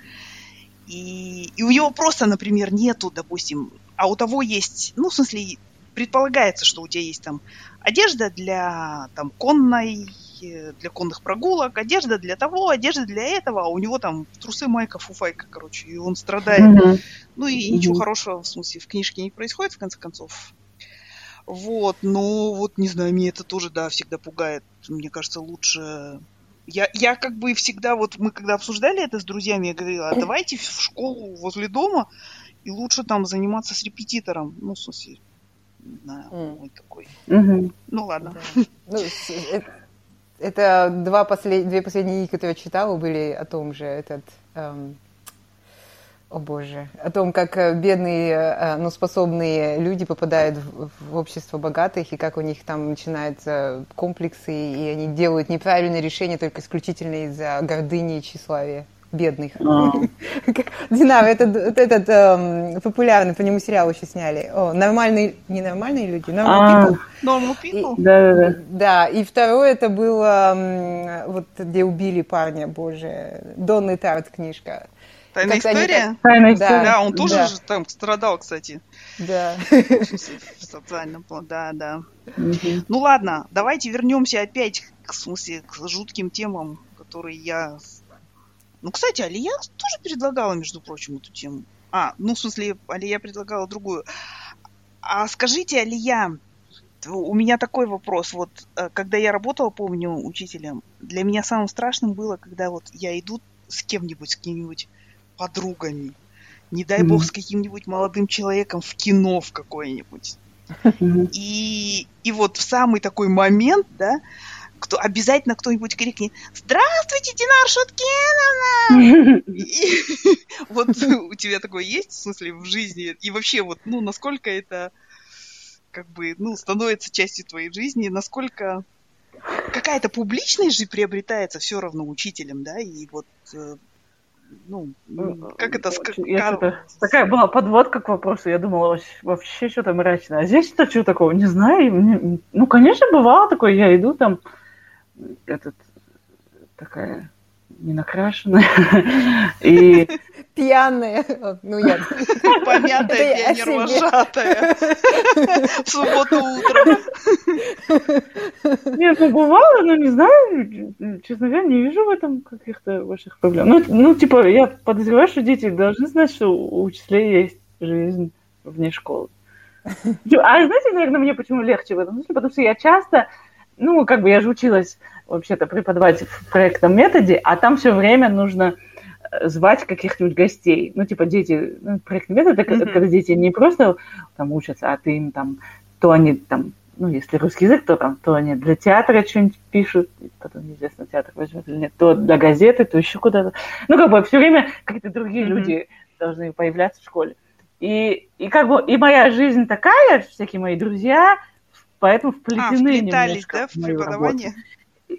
и, и у него просто, например, нету, допустим, а у того есть, ну, в смысле, предполагается, что у тебя есть там одежда для там конной, для конных прогулок, одежда для того, одежда для этого, а у него там трусы, майка, фуфайка, короче, и он страдает. Mm-hmm. Ну и mm-hmm. ничего хорошего, в смысле, в книжке не происходит, в конце концов. Вот, но вот, не знаю, меня это тоже, да, всегда пугает. Мне кажется, лучше... Я, я как бы всегда, вот мы когда обсуждали это с друзьями, я говорила, а давайте в школу возле дома, и лучше там заниматься с репетитором, ну, в смысле... Да, mm. он такой. Mm-hmm. Ну ладно. Да. Ну, это, это два послед... две последние книги, которые я читала, были о том же, этот, эм... о боже, о том, как бедные, э, но способные люди попадают в, в общество богатых, и как у них там начинаются комплексы, и они делают неправильные решения только исключительно из-за гордыни и тщеславия бедных. Oh. Динара, этот, этот эм, популярный, по нему сериал еще сняли. О, нормальные, не нормальные люди, Normal people. Normal people? И, да, да, и второе, это было, вот где убили парня, боже, Донны Тарт книжка. Тайная как история? Они, как... Тайная да, история. Да, он тоже да. же там страдал, кстати. Да. В социальном плане, да, да. Mm-hmm. Ну ладно, давайте вернемся опять, в смысле, к жутким темам, которые я... Ну, кстати, Алия тоже предлагала, между прочим, эту тему. А, ну, в смысле, Алия предлагала другую. А скажите, Алия, у меня такой вопрос. Вот, когда я работала, помню, учителем, для меня самым страшным было, когда вот я иду с кем-нибудь, с какими-нибудь подругами, не дай mm-hmm. бог, с каким-нибудь молодым человеком в кино в какое-нибудь. Mm-hmm. И, и вот в самый такой момент, да, Кто, обязательно кто-нибудь крикнет: «Здравствуйте, Динара Шуткеновна!» Вот у тебя такое есть, в смысле, в жизни? И вообще, вот, ну, насколько это как бы, ну, становится частью твоей жизни, насколько какая-то публичность же приобретается все равно учителем, да, и вот, ну, как это... Такая была подводка к вопросу, я думала, вообще что-то мрачное. А здесь-то что такого, не знаю. Ну, конечно, бывало такое, я иду там... Этот, такая ненакрашенная и пьяная, ну я помятая, пионервожатая в субботу утром. Нет, ну бывало, но не знаю, честно говоря, не вижу в этом каких-то больших проблем. Ну, ну типа я подозреваю, что дети должны знать, что у учителей есть жизнь вне школы. А знаете, наверное, мне почему легче в этом смысле, потому что я часто Ну, как бы я же училась вообще-то преподавать в проектном методе, а там все время нужно звать каких-нибудь гостей. Ну, типа дети, ну, проектный метод, это mm-hmm. когда дети не просто там учатся, а ты им там, то они там, ну, если русский язык, то там, то они для театра что-нибудь пишут, потом неизвестно, театр возьмет или нет, то для газеты, то еще куда-то. Ну, как бы все время какие-то другие mm-hmm. люди должны появляться в школе. И, и как бы, и моя жизнь такая, всякие мои друзья, поэтому вплетены а, немножко, да, в преподавание.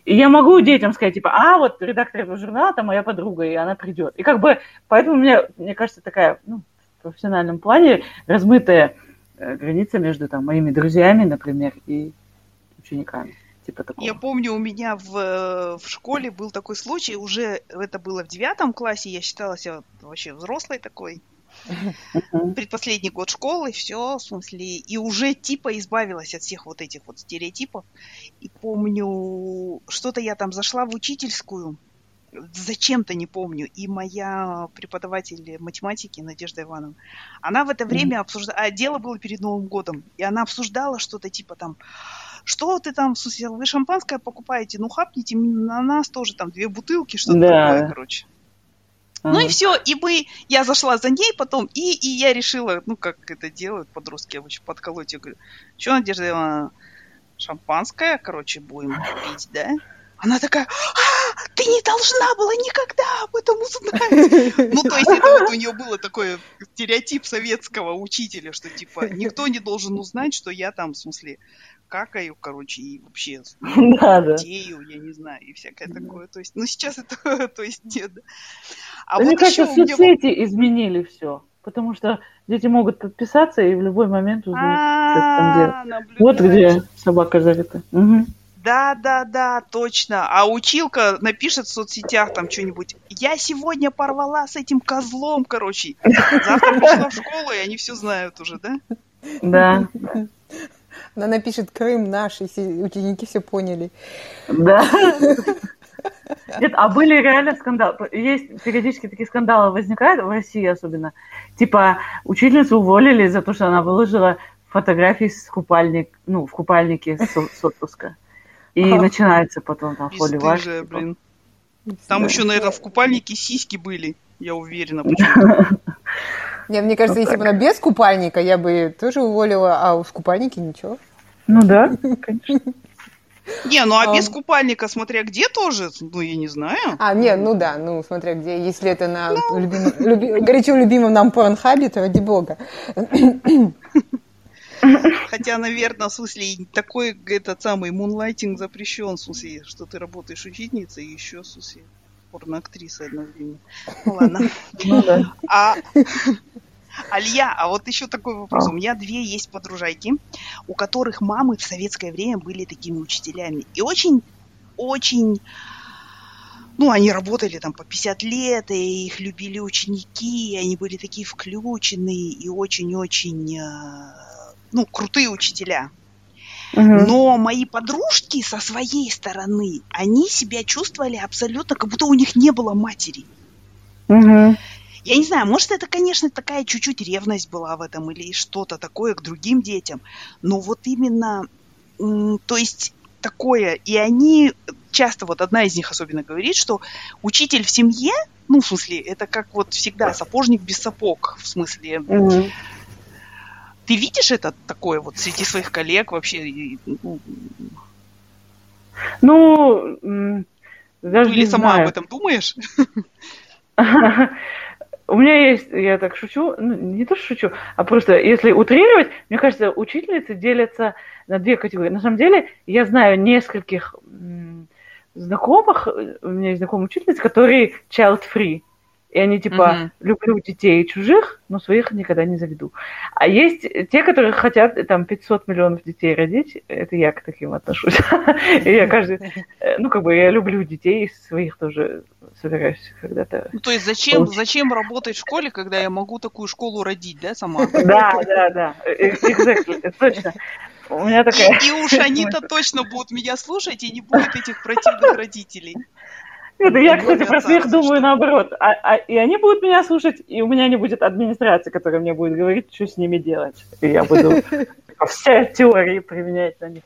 И я могу детям сказать, типа, а, вот редактор этого журнала, там моя подруга, и она придет. И как бы, поэтому у меня, мне кажется, такая, ну, в профессиональном плане размытая граница между там моими друзьями, например, и учениками. Типа такого. Я помню, у меня в, в школе был такой случай, уже это было в девятом классе, я считала себя вообще взрослой такой. Предпоследний год школы, все, в смысле, и уже типа избавилась от всех вот этих вот стереотипов. И помню, что-то я там зашла в учительскую, зачем-то не помню, и моя преподаватель математики Надежда Ивановна, она в это время обсуждала, а дело было перед Новым годом, и она обсуждала что-то типа там, что ты там, вы шампанское покупаете, ну хапните, на нас тоже там две бутылки, что-то да. такое, короче. Ну и все, и мы, я зашла за ней потом, и, и я решила, ну как это делают подростки, обычно подколоть, я говорю, что, Надежда Ивановна, шампанское, короче, будем пить, да? Она такая, а, ты не должна была никогда об этом узнать. Ну то есть это вот у нее было такой стереотип советского учителя, что типа никто не должен узнать, что я там, в смысле... какаю, короче, и вообще идею, я не знаю, и всякое такое. То есть, ну, сейчас это, то есть, нет. Мне кажется, соцсети изменили все, потому что дети могут подписаться и в любой момент узнать. Вот где собака завита. Да, да, да, точно. А училка напишет в соцсетях там что-нибудь. Я сегодня порвала с этим козлом, короче. Завтра пошла в школу, и они все знают уже, да? Да. Она напишет: Крым наш, и ученики все поняли. Да. Нет, а были реально скандалы. Есть периодически такие скандалы возникают, в России особенно. Типа учительницу уволили за то, что она выложила фотографии с купальник, ну, в купальнике с отпуска. И а, начинается потом там холивар. Типа. Там да. еще, наверное, в купальнике сиськи были, я уверена. Не, мне кажется, если бы она без купальника, я бы тоже уволила, а в купальнике ничего. Ну да, конечно. Не, ну а без купальника, смотря где тоже, ну я не знаю. А, не, ну да, ну смотря где, если это на горячо любимом нам порнхабе, то ради бога. Хотя, наверное, в смысле, такой этот самый мунлайтинг запрещен, в смысле, что ты работаешь учительницей и еще, в смысле, порноактриса одновременно. Ладно. Ну, да. А, Алия, а вот еще такой вопрос. У меня две есть подружайки, у которых мамы в советское время были такими учителями. И очень, очень... Ну, они работали там по пятьдесят лет, и их любили ученики, и они были такие включенные и очень-очень... ну, крутые учителя. Uh-huh. Но мои подружки со своей стороны, они себя чувствовали абсолютно, как будто у них не было матери. Uh-huh. Я не знаю, может, это, конечно, такая чуть-чуть ревность была в этом или что-то такое к другим детям. Но вот именно, то есть, такое. И они часто, вот одна из них особенно говорит, что учитель в семье, ну, в смысле, это как вот всегда сапожник без сапог, в смысле... Uh-huh. Ты видишь это такое вот среди своих коллег вообще? Ну, даже или не сама знаю. Об этом думаешь? У меня есть, я так шучу, ну, не то что шучу, а просто если утрировать, мне кажется, учительницы делятся на две категории. На самом деле, я знаю нескольких знакомых, у меня есть знакомые учительницы, которые child-free. И они типа uh-huh. люблю детей и чужих, но своих никогда не заведу. А есть те, которые хотят там пятьсот миллионов детей родить. Это я к таким отношусь. И я каждый, ну как бы я люблю детей, и своих тоже собираюсь когда-то. Ну то есть зачем, зачем работать в школе, когда я могу такую школу родить, да, сама? Да, да, да. Exactly, точно. У меня такая. И уж они-то точно будут меня слушать и не будут этих противных родителей. Нет, ну, я, кстати, про своих думаю что... наоборот. А, а, и они будут меня слушать, и у меня не будет администрации, которая мне будет говорить, что с ними делать. И я буду все теории применять на них.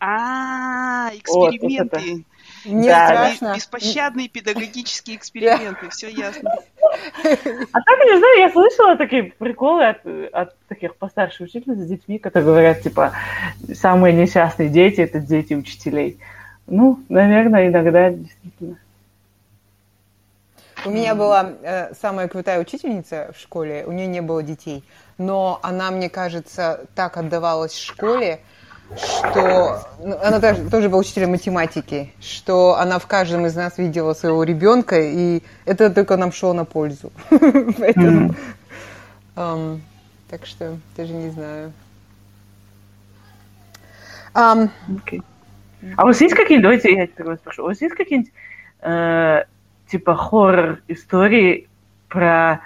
А, эксперименты. Не страшно. Беспощадные педагогические эксперименты, все ясно. А так, не знаю, я слышала такие приколы от, от таких постарше учительниц с детьми, которые говорят, типа, самые несчастные дети – это дети учителей. Ну, наверное, иногда действительно. У меня была э, самая крутая учительница в школе, у нее не было детей, но она, мне кажется, так отдавалась школе, что... Она тоже, тоже была учителем математики, что она в каждом из нас видела своего ребенка, и это только нам шло на пользу. Поэтому... Так что, даже не знаю. Окей. А у вас есть какие-нибудь, давайте я тебя спрошу, у вас есть какие-нибудь э, типа хоррор-истории про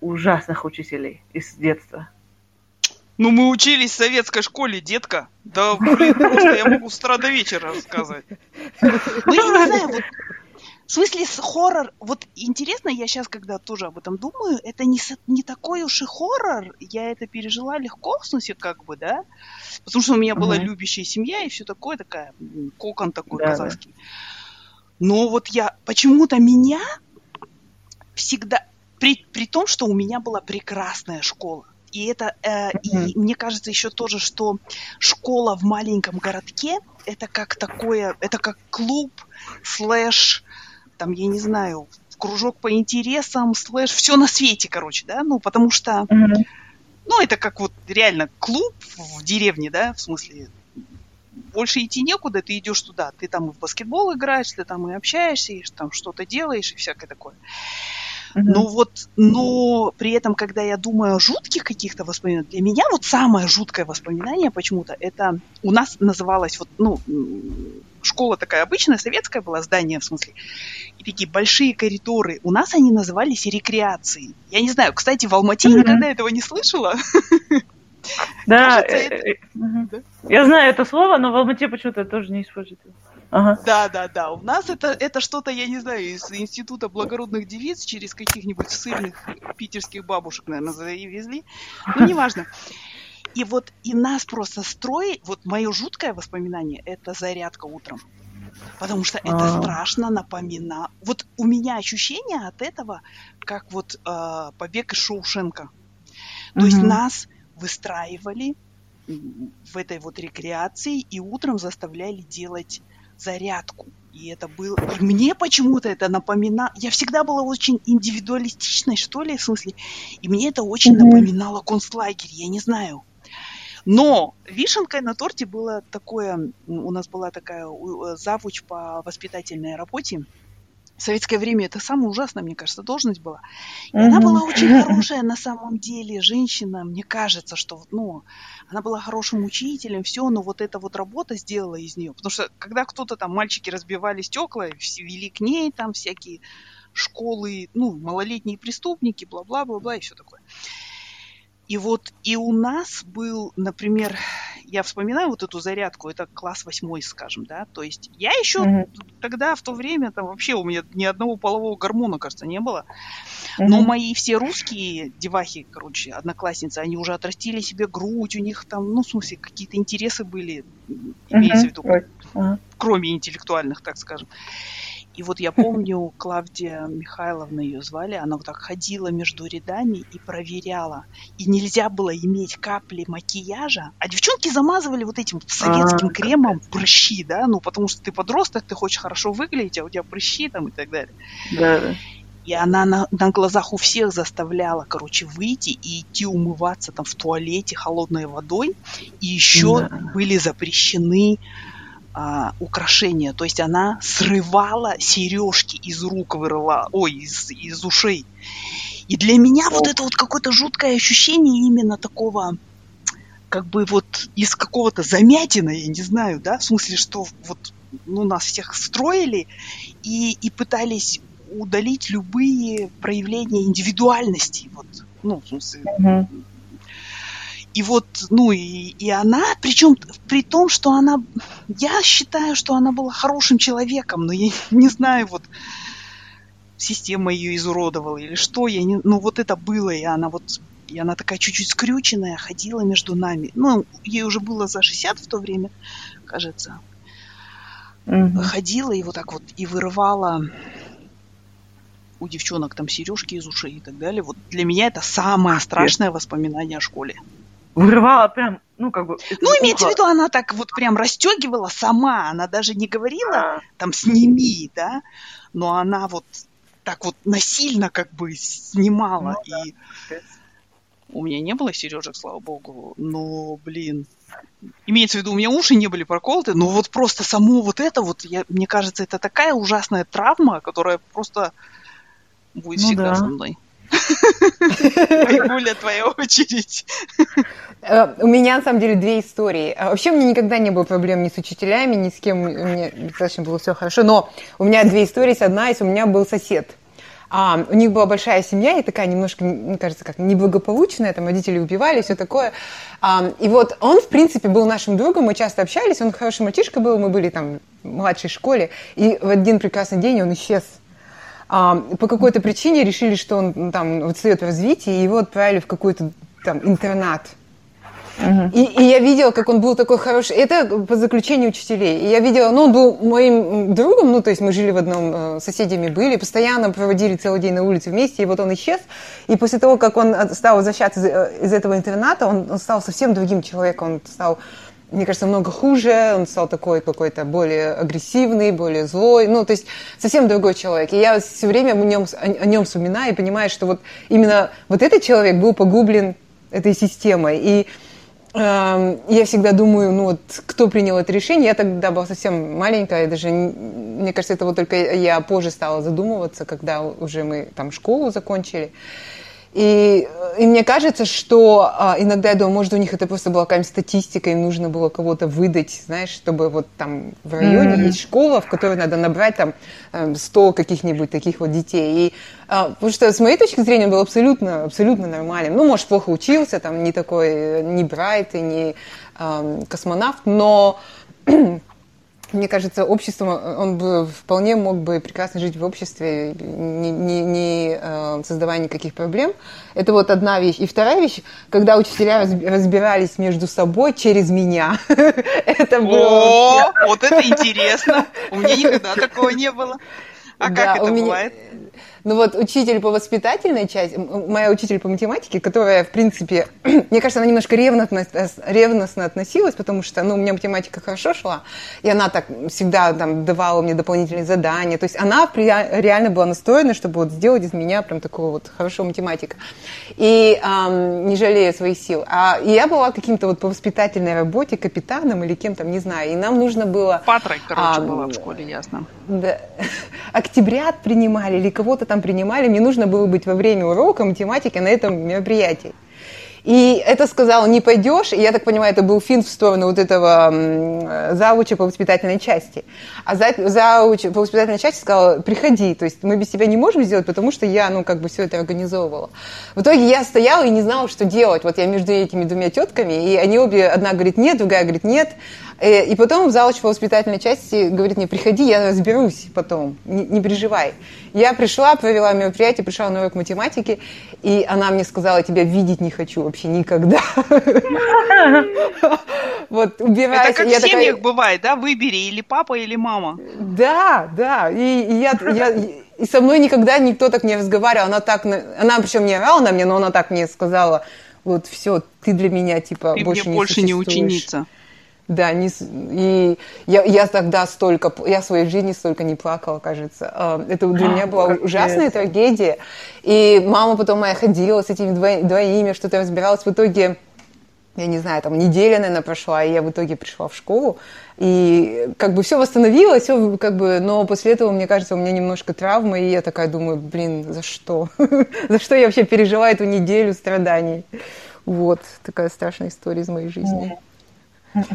ужасных учителей из детства? Ну, мы учились в советской школе, детка. Да, блин, просто я могу с утра до вечера рассказать. Ну, я не знаю, вот... В смысле, хоррор, вот интересно, я сейчас, когда тоже об этом думаю, это не, со, не такой уж и хоррор, я это пережила легко, в смысле, как бы, да, потому что у меня была uh-huh. любящая семья и все такое, такая, кокон такой да, казахский. Да. Но вот я, почему-то меня всегда, при, при том, что у меня была прекрасная школа, и это, э, uh-huh. и мне кажется еще тоже, что школа в маленьком городке, это как такое, это как клуб, слэш, там, я не знаю, кружок по интересам, слэш, все на свете, короче, да, ну, потому что, mm-hmm. Ну, это как вот реально клуб в деревне, да, в смысле, больше идти некуда, ты идешь туда, ты там и в баскетбол играешь, ты там и общаешься, и там что-то делаешь, и всякое такое. Mm-hmm. Ну вот, но при этом, когда я думаю о жутких каких-то воспоминаниях, для меня вот самое жуткое воспоминание почему-то, это у нас называлась вот, ну, школа такая обычная, советская была, здание в смысле, и такие большие коридоры, у нас они назывались рекреацией. Я не знаю, кстати, в Алматы mm-hmm. никогда этого не слышала. Да, кажется, это... uh-huh. я знаю это слово, но в Алмате почему-то тоже не используют. Ага. Да, да, да. У нас это, это что-то, я не знаю, из института благородных девиц через каких-нибудь сырных питерских бабушек, наверное, завезли. Ну, неважно. И вот и нас просто строили... Вот мое жуткое воспоминание – это зарядка утром. Потому что это А-а-а. страшно напоминало. Вот у меня ощущение от этого, как вот э, побег из Шоушенка. То mm-hmm. есть нас... выстраивали в этой вот рекреации и утром заставляли делать зарядку. И это было... И мне почему-то это напоминало... Я всегда была очень индивидуалистичной, что ли, в смысле. И мне это очень mm-hmm. напоминало концлагерь, я не знаю. Но вишенкой на торте было такое... У нас была такая завуч по воспитательной работе. В советское время это самая ужасная, мне кажется, должность была. И mm-hmm. она была очень хорошая на самом деле женщина. Мне кажется, что ну, она была хорошим учителем, все, но вот эта вот работа сделала из нее. Потому что когда кто-то там, мальчики разбивали стекла, вели к ней там всякие школы, ну, малолетние преступники, бла-бла-бла-бла и все такое. И вот и у нас был, например, я вспоминаю вот эту зарядку, это класс восьмой, скажем, да, то есть я еще mm-hmm. тогда, в то время, там вообще у меня ни одного полового гормона, кажется, не было, mm-hmm. но мои все русские девахи, короче, одноклассницы, они уже отрастили себе грудь, у них там, ну, в смысле, какие-то интересы были, имеется mm-hmm. в виду, mm-hmm. кроме интеллектуальных, так скажем. И вот я помню, Клавдия Михайловна ее звали, она вот так ходила между рядами и проверяла. И нельзя было иметь капли макияжа. А девчонки замазывали вот этим советским А-а-а. кремом прыщи, да? Ну, потому что ты подросток, ты хочешь хорошо выглядеть, а у тебя прыщи там и так далее. Да-да. И она на, на глазах у всех заставляла, короче, выйти и идти умываться там в туалете холодной водой. И еще да. были запрещены... А, украшения, то есть она срывала сережки из рук, вырывала, ой, из, из ушей. И для меня О. вот это вот какое-то жуткое ощущение именно такого, как бы вот из какого-то замятина, я не знаю, да, в смысле, что вот ну, нас всех строили и, и пытались удалить любые проявления индивидуальности, вот, ну, в смысле... Mm-hmm. И вот, ну, и, и она, причем при том, что она, я считаю, что она была хорошим человеком, но я не знаю, вот, система ее изуродовала или что, я не, ну, вот это было, и она вот, и она такая чуть-чуть скрюченная ходила между нами. Ну, ей уже было за шестьдесят в то время, кажется. Mm-hmm. Ходила и вот так вот, и вырывала... у девчонок там сережки из ушей и так далее. Вот для меня это самое страшное воспоминание о школе. Вырывала прям, ну, как бы... Ну, имеется в виду, она так вот прям расстегивала сама. Она даже не говорила, там, сними, да? Но она вот так вот насильно как бы снимала. Ну, да. И у меня не было сережек, слава богу. Но, блин... Имеется в виду, у меня уши не были проколоты, но вот просто само вот это вот, я, мне кажется, это такая ужасная травма, которая просто... Будет ну всегда да. со мной. Айгуля, твоя очередь. У меня, на самом деле, две истории. Вообще, у меня никогда не было проблем ни с учителями, ни с кем. У меня достаточно было все хорошо. Но у меня две истории. Одна из, у меня был сосед. А, у них была большая семья, и такая немножко, мне кажется, как неблагополучная, там родители убивали, все такое. А, и вот он, в принципе, был нашим другом, мы часто общались, он хороший мальчишка был, мы были там в младшей школе, и в один прекрасный день он исчез. По какой-то причине решили, что он там отстает в развитии, и его отправили в какой-то там интернат. Uh-huh. И, и я видела, как он был такой хороший. Это по заключению учителей. И я видела, ну, он был моим другом, ну, то есть мы жили в одном, соседями были, постоянно проводили целый день на улице вместе, и вот он исчез. И после того, как он стал возвращаться из, из этого интерната, он, он стал совсем другим человеком. Он стал, мне кажется, много хуже, он стал такой какой-то более агрессивный, более злой, ну, то есть совсем другой человек. И я все время о нем, о нем вспоминаю и понимаю, что вот именно вот этот человек был погублен этой системой. И э, я всегда думаю, ну вот, кто принял это решение. Я тогда была совсем маленькая, даже, мне кажется, это вот только я позже стала задумываться, когда уже мы там школу закончили. И, и мне кажется, что а, иногда я думаю, может, у них это просто была какая-нибудь статистика, им нужно было кого-то выдать, знаешь, чтобы вот там в районе mm-hmm. есть школа, в которой надо набрать там сто каких-нибудь таких вот детей. И, а, потому что с моей точки зрения он был абсолютно, абсолютно нормальным. Ну, может, плохо учился, там, не такой, не Брайт и не а, космонавт, но... Мне кажется, общество, он бы вполне мог бы прекрасно жить в обществе, не, не, не создавая никаких проблем. Это вот одна вещь. И вторая вещь, когда учителя разбирались между собой через меня. Это было... О, вот это интересно. У меня никогда такого не было. А как это бывает? Ну вот учитель по воспитательной части, моя учитель по математике, которая, в принципе, мне кажется, она немножко ревностно, ревностно относилась, потому что, ну, у меня математика хорошо шла, и она так всегда там давала мне дополнительные задания, то есть она реально была настроена, чтобы вот сделать из меня прям такого вот хорошего математика, и эм, не жалея своих сил. А я была каким-то вот по воспитательной работе капитаном или кем-то, не знаю, и нам нужно было... Патрик, короче, а, была в школе, ясно. Да. Октябрят принимали или кого-то там принимали, мне нужно было быть во время урока математики на этом мероприятии. И это сказал, не пойдешь, и я так понимаю, это был финт в сторону вот этого зауча по воспитательной части. А за, зауч по воспитательной части сказал, приходи, то есть мы без тебя не можем сделать, потому что я, ну, как бы все это организовывала. В итоге я стояла и не знала, что делать. Вот я между этими двумя тетками, и они обе, одна говорит нет, другая говорит нет. И потом зауч по воспитательной части говорит мне, приходи, я разберусь потом, не, не переживай. Я пришла, провела мероприятие, пришла на урок математики, и она мне сказала, тебя видеть не хочу вообще никогда. Вот, убирайся. Это как в семьях бывает, да? Выбери или папа, или мама. Да, да. И со мной никогда никто так не разговаривал. Она так, она причем не орала на меня, но она так мне сказала, вот все, ты для меня типа больше не больше не ученица. Да, не, и я, я тогда столько, я в своей жизни столько не плакала, кажется. Это для а, меня была ужасная это. трагедия. И мама потом моя ходила с этими дво, двоими, что-то разбиралась. В итоге, я не знаю, там неделя, наверное, прошла, и я в итоге пришла в школу. И как бы все восстановилось, все как бы, но после этого, мне кажется, у меня немножко травма, и я такая думаю, блин, за что? За что я вообще пережила эту неделю страданий? Вот, такая страшная история из моей жизни. Um,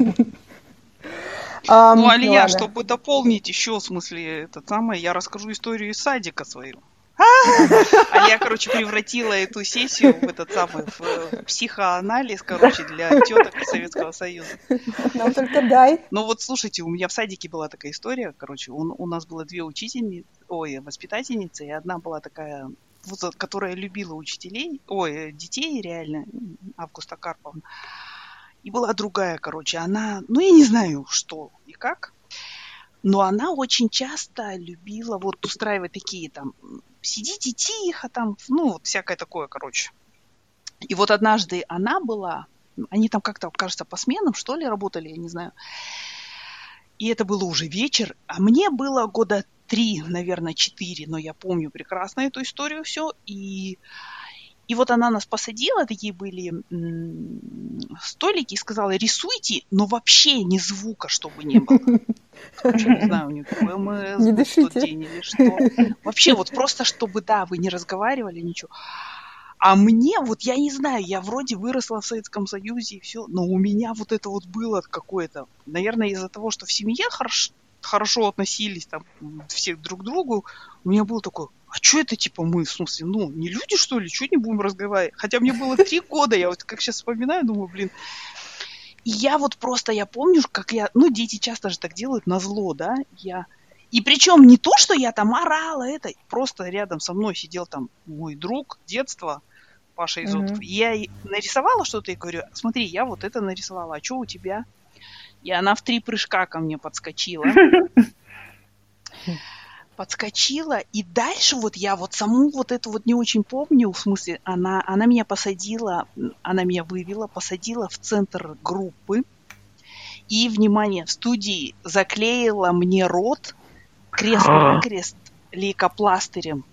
ну, Алия, ладно. Чтобы дополнить еще, в смысле, это самое, я расскажу историю из садика свою. Алия, короче, превратила эту сессию в этот самый в психоанализ, короче, для теток из Советского Союза. Нам только дай. Ну вот, слушайте, у меня в садике была такая история, короче, у, у нас было две учительницы, ой, воспитательницы, и одна была такая, вот, которая любила учителей, ой, детей реально, Августа Карповна. И была другая, короче, она, ну, я не знаю, что и как, но она очень часто любила вот устраивать такие там, сидите тихо там, ну, вот всякое такое, короче. И вот однажды она была, они там как-то, кажется, по сменам, что ли, работали, я не знаю. И это было уже вечер, а мне было года три, наверное, четыре, но я помню прекрасно эту историю все, и... И вот она нас посадила, такие были м- столики, и сказала, рисуйте, но вообще ни звука, чтобы не было. Короче, не знаю, у нее ПМС не дышите в тот день или что. Вообще вот просто, чтобы, да, вы не разговаривали, ничего. А мне, вот я не знаю, я вроде выросла в Советском Союзе и все, но у меня вот это вот было какое-то, наверное, из-за того, что в семье хорошо, хорошо относились там все друг к другу, у меня было такое... А что это, типа, мы, в смысле, ну, не люди, что ли? Чего не будем разговаривать? Хотя мне было три года, я вот как сейчас вспоминаю, думаю, блин. И я вот просто, я помню, как я... Ну, дети часто же так делают назло, да? Я... И причем не то, что я там орала, это... Просто рядом со мной сидел там мой друг детства, Паша Изотов. Mm-hmm. Я нарисовала что-то и говорю, смотри, я вот это нарисовала, а что у тебя? И она в три прыжка ко мне подскочила. подскочила, и дальше вот я вот саму вот эту вот не очень помню, в смысле, она, она меня посадила, она меня вывела, посадила в центр группы, и, внимание, в студии заклеила мне рот крест-накрест лейкопластырем.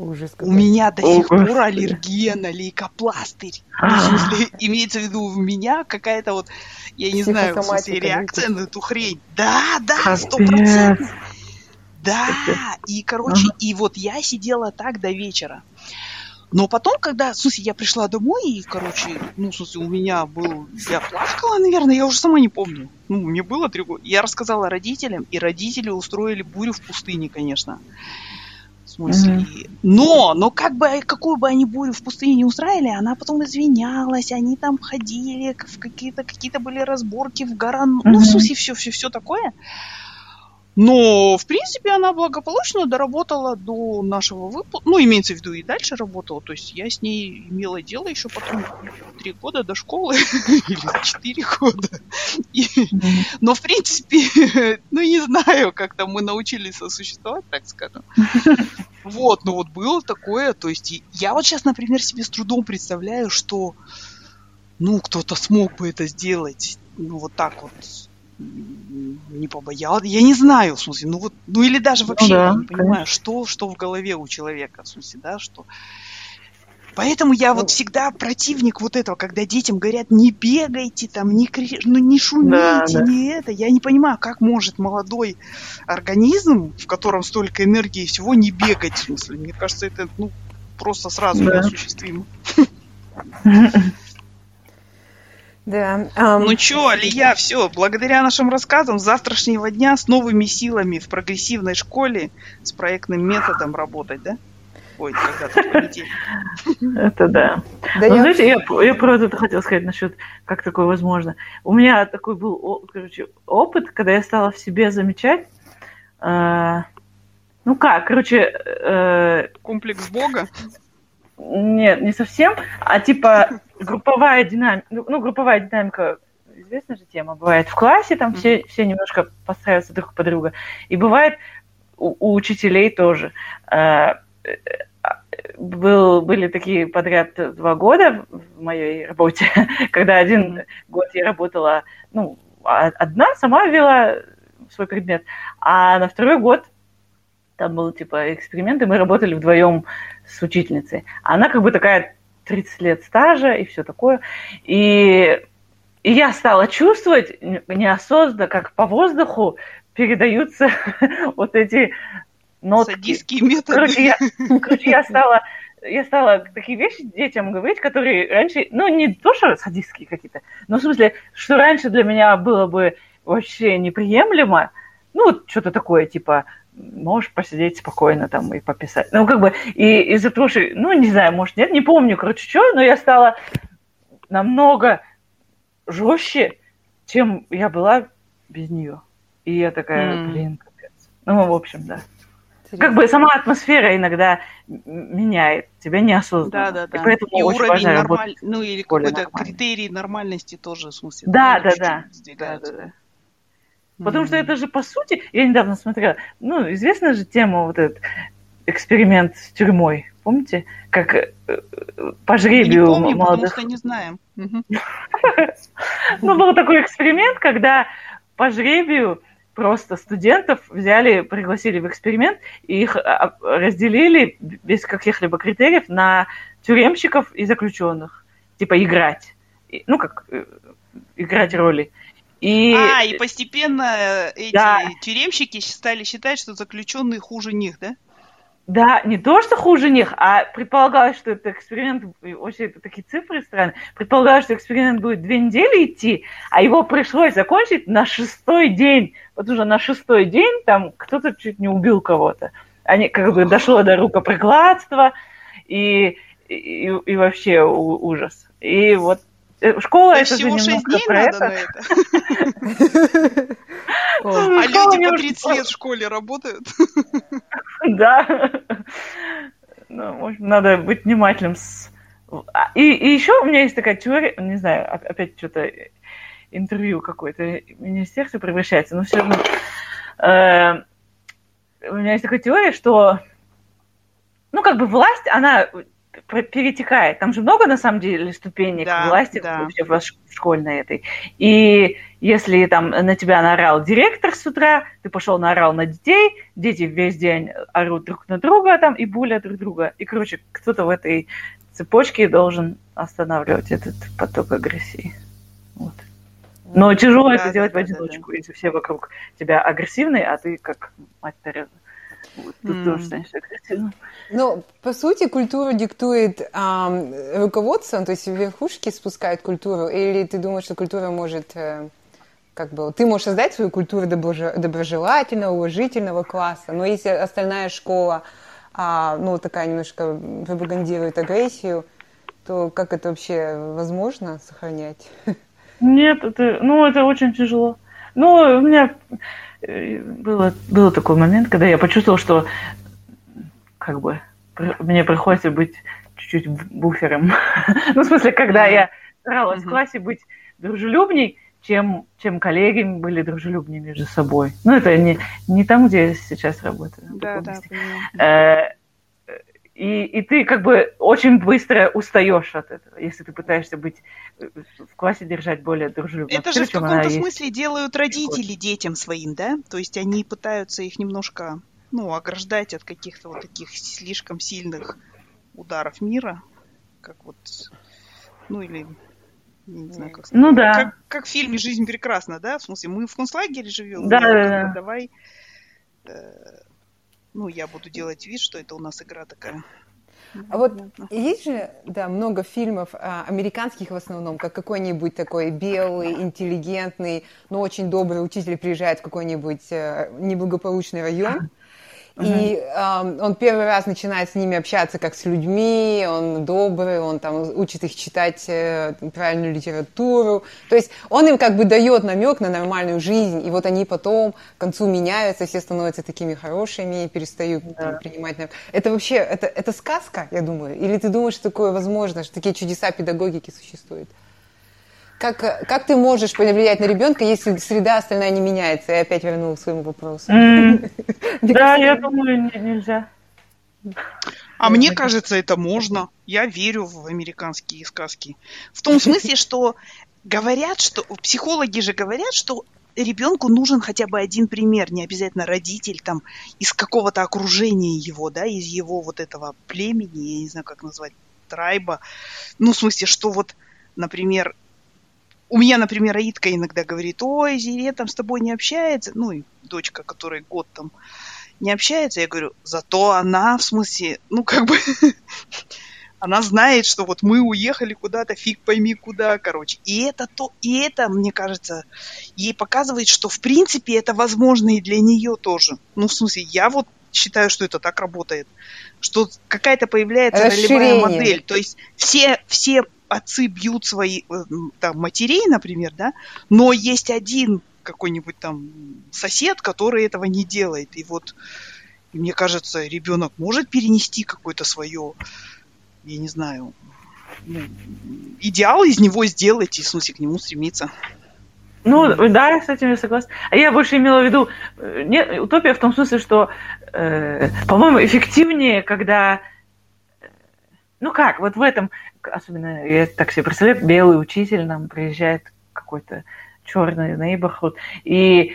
Ужас, у меня до сих Ого. пор аллергия на лейкопластырь. Имеется в виду, у меня какая-то вот, я не знаю, реакция на эту хрень. Да, да, сто процентов. Да, и, короче, и вот я сидела так до вечера. Но потом, когда, в смысле, я пришла домой, и, короче, ну, в смысле, у меня был... Я плакала, наверное, я уже сама не помню. Ну, мне было три года. Я рассказала родителям, и родители устроили бурю в пустыне, конечно. В смысле. Mm-hmm. Но, но как бы, какую бы они бурю в пустыне не устраивали, она потом извинялась, они там ходили, в какие-то, какие-то были разборки в горах. Mm-hmm. Ну, в смысле, все-все-все такое. Но, в принципе, она благополучно доработала до нашего выпуска. Ну, имеется в виду, и дальше работала. То есть я с ней имела дело еще потом три года до школы. Или четыре года. И... Но, в принципе, ну, не знаю, как-то мы научились сосуществовать, так скажем. Вот, ну вот было такое. То есть я вот сейчас, например, себе с трудом представляю, что, ну, кто-то смог бы это сделать. Ну, вот так вот. Не побоялась. Я не знаю, в смысле, ну вот, ну или даже вообще ну, да, я не конечно. понимаю, что, что в голове у человека, в смысле, да, что. Поэтому я ну, вот всегда противник вот этого, когда детям говорят, не бегайте там, не, кри... ну, не шумите, да, да. не это. Я не понимаю, как может молодой организм, в котором столько энергии всего, не бегать, в смысле. Мне кажется, это ну, просто сразу да. неосуществимо. Да. Um... Ну чё, Алия, все, благодаря нашим рассказам с завтрашнего дня с новыми силами в прогрессивной школе с проектным методом работать, да? Ой, когда-то в понедельник. Это да. да ну, я... знаете, я, я просто хотела сказать насчет, как такое возможно. У меня такой был, короче, опыт, когда я стала в себе замечать, э, ну как, короче... Э, комплекс Бога? Нет, не совсем, а типа групповая динамика, ну, групповая динамика, известная же тема, бывает в классе, там все, все немножко подстраиваются друг под друга, и бывает у, у учителей тоже. Был, были такие подряд два года в моей работе, когда один год я работала, ну, одна, сама вела свой предмет, а на второй год там был, типа, эксперимент, и мы работали вдвоем с учительницей. Она как бы такая тридцать лет стажа и все такое. И, и я стала чувствовать неосознанно, как по воздуху передаются вот эти нотки. Садистские методы. Короче, я, короче, я, стала, я стала такие вещи детям говорить, которые раньше... Ну, не то, что садистские какие-то, но в смысле, что раньше для меня было бы вообще неприемлемо. Ну, вот что-то такое, типа... Можешь посидеть спокойно там и пописать. Ну, как бы, и из-за того, что, ну, не знаю, может, нет, не помню, короче, что, но я стала намного жестче, чем я была без нее. И я такая, mm. блин, капец. Ну, в общем, да. Серьезно? Как бы сама атмосфера иногда меняет тебя неосознанно. Да, да, да. И поэтому и очень важно нормаль... работать. Ну, или какой-то критерий нормальности тоже, в смысле. Да, да, да. Да, да, да. Потому что это же, по сути, я недавно смотрела, ну, известная же тема, вот этот эксперимент с тюрьмой, помните? Как по жребию молодых... Не помню, потому что не знаем. Ну, был такой эксперимент, когда по жребию просто студентов взяли, пригласили в эксперимент, и их разделили без каких-либо критериев на тюремщиков и заключенных. Типа играть. Ну, как играть роли. И... А, и постепенно эти да. тюремщики стали считать, что заключенные хуже них, да? Да, не то, что хуже них, а предполагалось, что это эксперимент, вообще это такие цифры странные, предполагалось, что эксперимент будет две недели идти, а его пришлось закончить на шестой день. Вот уже на шестой день там кто-то чуть не убил кого-то. Они как бы дошло до рукоприкладства и, и, и вообще ужас. И вот школа да это всего же немножко шесть дней про надо это. А люди по тридцать лет в школе работают. Да. Надо быть внимательным. И еще у меня есть такая теория, не знаю, опять что-то интервью какое-то министерство превращается, но все равно у меня есть такая теория, что ну как бы власть, она перетекает. Там же много, на самом деле, ступенек да, власти да. вообще в школьной этой. И если там на тебя наорал директор с утра, ты пошел наорал на детей, дети весь день орут друг на друга там и булят друг друга. И, короче, кто-то в этой цепочке должен останавливать этот поток агрессии. Вот. Но тяжело да, это да, делать да, в одиночку, да, да. если все вокруг тебя агрессивные, а ты как мать Тереза. Вот, тут mm. тоже станешь агрессивным. Ну, по сути, культуру диктует э, руководство, то есть верхушки спускают культуру, или ты думаешь, что культура может, э, как бы, ты можешь создать свою культуру доброжелательного, уважительного класса, но если остальная школа, э, ну, такая немножко пропагандирует агрессию, то как это вообще возможно сохранять? Нет, это, ну, это очень тяжело. Ну, у меня... Было, был такой момент, когда я почувствовала, что как бы мне приходится быть чуть-чуть буфером. Ну, в смысле, когда mm-hmm. я старалась mm-hmm. в классе быть дружелюбней, чем, чем коллеги были дружелюбнее между собой. Ну, это не, не там, где я сейчас работаю. Да, да, понимаю. И, и ты как бы очень быстро устаешь от этого, если ты пытаешься быть в классе держать более дружелюбно. Это же в каком-то смысле есть. Делают родители детям своим, да? То есть они пытаются их немножко, ну, ограждать от каких-то вот таких слишком сильных ударов мира, как вот, ну или не знаю как сказать. Ну да. Как, как в фильме «Жизнь прекрасна», да? В смысле, мы в концлагере живем, да, да, да. Ну, давай. Ну, я буду делать вид, что это у нас игра такая. А вот есть же, да, много фильмов, американских в основном, как какой-нибудь такой белый, интеллигентный, но очень добрый учитель приезжает в какой-нибудь неблагополучный район, uh-huh. и э, он первый раз начинает с ними общаться как с людьми, он добрый, он там учит их читать правильную литературу, то есть он им как бы дает намек на нормальную жизнь, и вот они потом к концу меняются, все становятся такими хорошими, перестают да. принимать навык. Это вообще, это, это сказка, я думаю, или ты думаешь, что такое возможно, что такие чудеса педагогики существуют? Как, как ты можешь повлиять на ребенка, если среда остальная не меняется? Я опять вернулась к своему вопросу. Mm. Да, я думаю, не, нельзя. А мне кажется, это можно. Я верю в американские сказки. В том смысле, что говорят, что психологи же говорят, что ребенку нужен хотя бы один пример, не обязательно родитель там из какого-то окружения его, да, из его вот этого племени, я не знаю, как назвать, трайба. Ну, в смысле, что вот, например, у меня, например, Аидка иногда говорит: ой, Зире там с тобой не общается. Ну, и дочка, которой год там не общается. Я говорю, зато она, в смысле, ну, как бы, она знает, что вот мы уехали куда-то, фиг пойми куда, короче. И это то, и это, мне кажется, ей показывает, что, в принципе, это возможно и для нее тоже. Ну, в смысле, я вот считаю, что это так работает. Что какая-то появляется ролевая модель. То есть все, все... отцы бьют свои там, матерей, например, да, но есть один какой-нибудь там сосед, который этого не делает. И вот, мне кажется, ребенок может перенести какое-то свое, я не знаю, ну, идеал из него сделать и, в смысле, к нему стремиться. Ну, да, с этим я согласна. А я больше имела в виду, нет, утопия в том смысле, что, э, по-моему, эффективнее, когда... Ну как, вот в этом, особенно, я так себе представляю, белый учитель нам приезжает какой-то черный neighborhood, и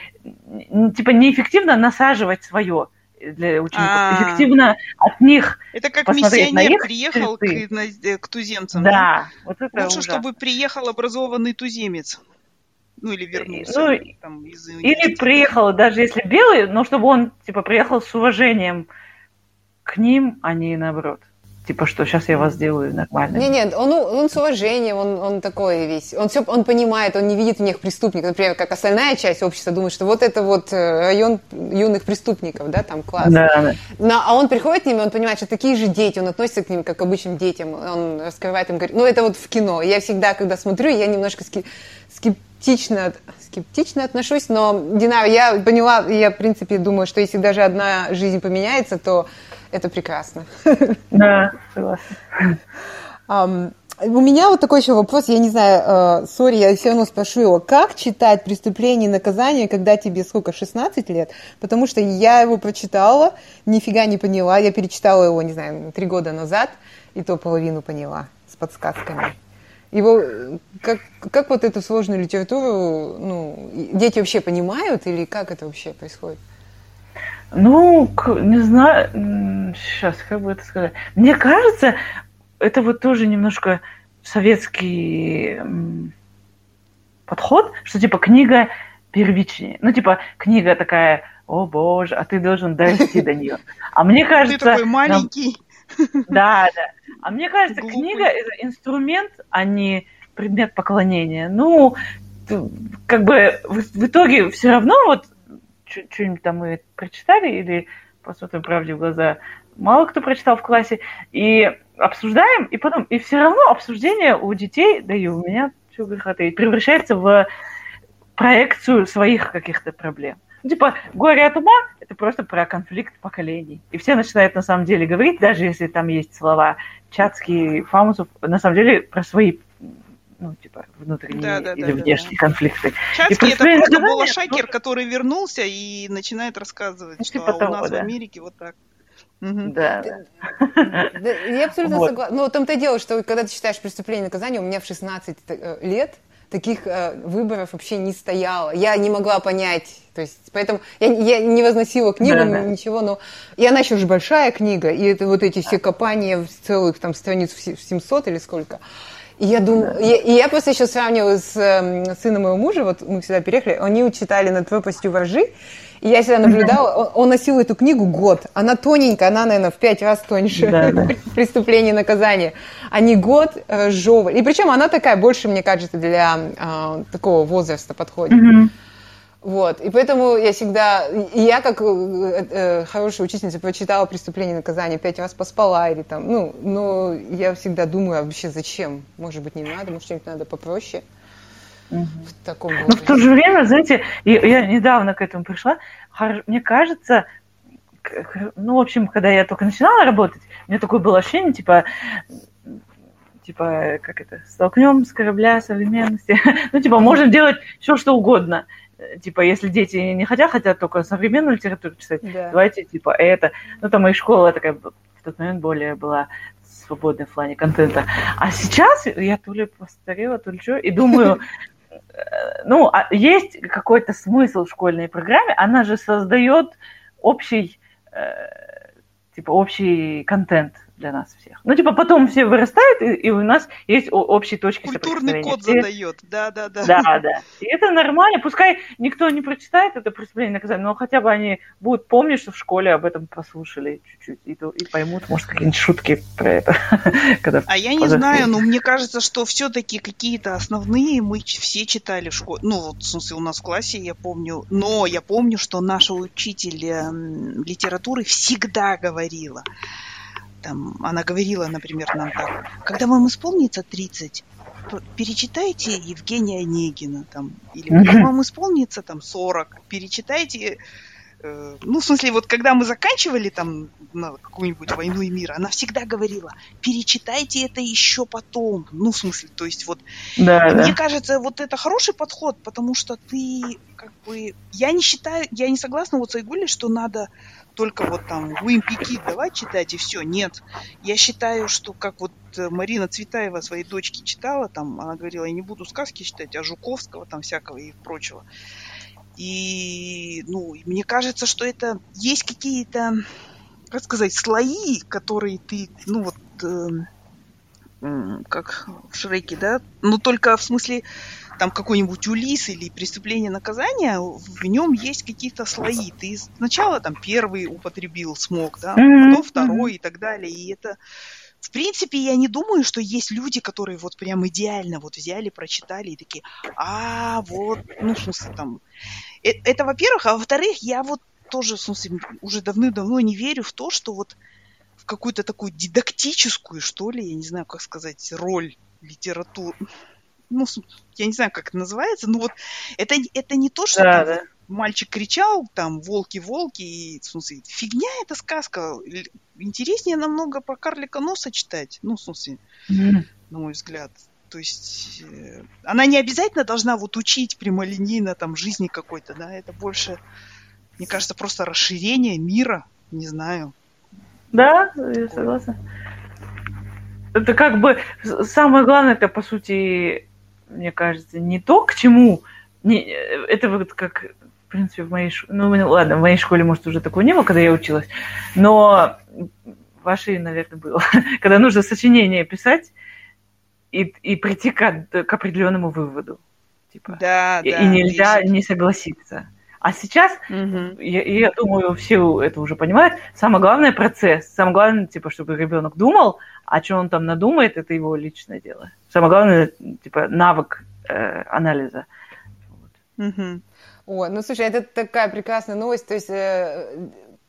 типа неэффективно насаживать свое для учеников, А-а-а. эффективно от них это как посмотреть на их приехал черты. К, к туземцам. Да, да? Вот это лучше, ужасно. Чтобы приехал образованный туземец. Ну, или вернулся. Ну, там, из или приехал, даже если белый, но чтобы он типа приехал с уважением к ним, а не наоборот. Типа, что сейчас я вас сделаю нормально. Нет, нет, он, он с уважением, он, он такой весь. Он все, он понимает, он не видит в них преступников. Например, как остальная часть общества думает, что вот это вот район юных преступников, да, там класс. Да, да. Но, а он приходит к ним, и он понимает, что такие же дети, он относится к ним как к обычным детям. Он раскрывает им, говорит, ну это вот в кино. Я всегда, когда смотрю, я немножко скип... скип... Скептично, скептично отношусь, но, Динара, я поняла, я, в принципе, думаю, что если даже одна жизнь поменяется, то это прекрасно. Да, согласна. Um, У меня вот такой еще вопрос, я не знаю, сори, я все равно спрошу его, как читать «Преступление и наказание», когда тебе сколько, шестнадцать лет? Потому что я его прочитала, нифига не поняла, я перечитала его, не знаю, три года назад, и то половину поняла с подсказками. Его, как, как вот эту сложную литературу, ну, дети вообще понимают, или как это вообще происходит? Ну, не знаю, сейчас, как бы это сказать, мне кажется... Это вот тоже немножко советский подход, что типа книга первичнее. Ну, типа, книга такая, о боже, а ты должен дойти до нее. А мне кажется... Ты такой маленький. Да, да. А мне кажется, книга – это инструмент, а не предмет поклонения. Ну, как бы в итоге все равно вот что-нибудь там мы прочитали или посмотрим правде в глаза. Мало кто прочитал в классе. И обсуждаем, и потом... И все равно обсуждение у детей, да и у меня все хватает, превращается в проекцию своих каких-то проблем. Ну, типа, «Горе от ума» — это просто про конфликт поколений. И все начинают на самом деле говорить, даже если там есть слова Чацкий, Фамусов, на самом деле про свои, ну, типа, внутренние да, да, или да, внешние да, конфликты. Чацкий — это просто балашакер, который вернулся и начинает рассказывать, ну, типа что того, у нас да. в Америке вот так. Угу. Да, да. Да. Я абсолютно вот. согласна. Но там-то дело, что когда ты читаешь «Преступление и наказание», у меня в шестнадцать лет таких э, выборов вообще не стояло. Я не могла понять. То есть, поэтому я, я не возносила книгу, да, да. ничего, но... И она еще же большая книга, и это вот эти все копания в целых там страниц в семьсот или сколько. И я думаю... Да. И, и я просто еще сравнивала с э, сыном моего мужа, вот мы всегда переехали, они читали «Над пропастью воржи», и я всегда наблюдала, он носил эту книгу год. Она тоненькая, она, наверное, в пять раз тоньше да, да. «Преступление и наказание». Они год разжевывали. И причем она такая больше, мне кажется, для а, такого возраста подходит. Mm-hmm. Вот. И поэтому я всегда... Я, как э, хорошая учительница, прочитала «Преступление и наказание», пять раз поспала или там... Ну, но я всегда думаю, а вообще зачем? Может быть, не надо, может, что-нибудь надо попроще. В таком Но в то же время, знаете, я недавно к этому пришла, мне кажется, ну, в общем, когда я только начинала работать, у меня такое было ощущение, типа, типа, как это, столкнем с корабля современности, ну, типа, можно делать все, что угодно. Типа, если дети не хотят, хотят только современную литературу читать, да. давайте, типа, это. Ну, там и школа такая в тот момент более была... свободной в плане контента. А сейчас я то ли постарела, то ли что, и думаю, ну, есть какой-то смысл в школьной программе, она же создает общий, типа, общий контент для нас всех. Ну, типа, потом все вырастают, и у нас есть общие точки соприкосновения. Культурный код задает, да-да-да. Да-да. И это нормально, пускай никто не прочитает это «Преступление и наказание», но хотя бы они будут помнить, что в школе об этом послушали чуть-чуть, и, и поймут, может, какие-нибудь шутки про это. А я не знаю, но мне кажется, что все-таки какие-то основные мы все читали в школе. Ну, вот, в смысле, у нас в классе, я помню, но я помню, что наша учитель литературы всегда говорила, там, она говорила, например, нам так: когда вам исполнится тридцать, перечитайте Евгения Онегина, там, или когда вам исполнится там сорок, перечитайте, э, ну, в смысле, вот когда мы заканчивали там какую-нибудь «Войну и мир», она всегда говорила: перечитайте это еще потом, ну, в смысле, то есть вот, да, мне да. кажется, вот это хороший подход, потому что ты, как бы, я не считаю, я не согласна вот с Айгулей, что надо только вот там «Уимпики» давай читать и все. Нет. Я считаю, что как вот Марина Цветаева своей дочке читала, там она говорила: я не буду сказки читать, а Жуковского там всякого и прочего. И, ну, мне кажется, что это есть какие-то, как сказать, слои, которые ты, ну вот, э, как в «Шреке», да? Но только в смысле там какой-нибудь «Улисс» или «Преступление и наказание», в нем есть какие-то слои. Ты сначала там первый употребил, смог, да, потом второй и так далее. И это, в принципе, я не думаю, что есть люди, которые вот прям идеально вот взяли, прочитали и такие, а вот, ну, в смысле, там... Это, во-первых, а во-вторых, я вот тоже, в смысле, уже давным-давно не верю в то, что вот в какую-то такую дидактическую, что ли, я не знаю, как сказать, роль литературы... Ну, я не знаю, как это называется, но вот это, это не то, что да, там, да. мальчик кричал, там, волки-волки, и, в смысле, фигня эта сказка. Интереснее намного про карлика Носа читать. Ну, в смысле, mm-hmm. на мой взгляд. То есть э, она не обязательно должна вот учить прямолинейно там жизни какой-то, да, это больше, мне кажется, просто расширение мира, не знаю. Да, я согласна. Это как бы самое главное, это по сути, мне кажется, не то, к чему, не, это вот как, в принципе, в моей школе, ну ладно, в моей школе, может, уже такого не было, когда я училась, но в вашей, наверное, было, когда нужно сочинение писать и, и прийти к, к определенному выводу, типа, да, и, да, и нельзя есть. Не согласиться. А сейчас, угу. я, я думаю, все это уже понимают, самое главное – процесс. Самое главное, типа, чтобы ребенок думал, а что он там надумает – это его личное дело. Самое главное – типа, навык э, анализа. Вот. Угу. О, ну, слушай, это такая прекрасная новость. То есть э,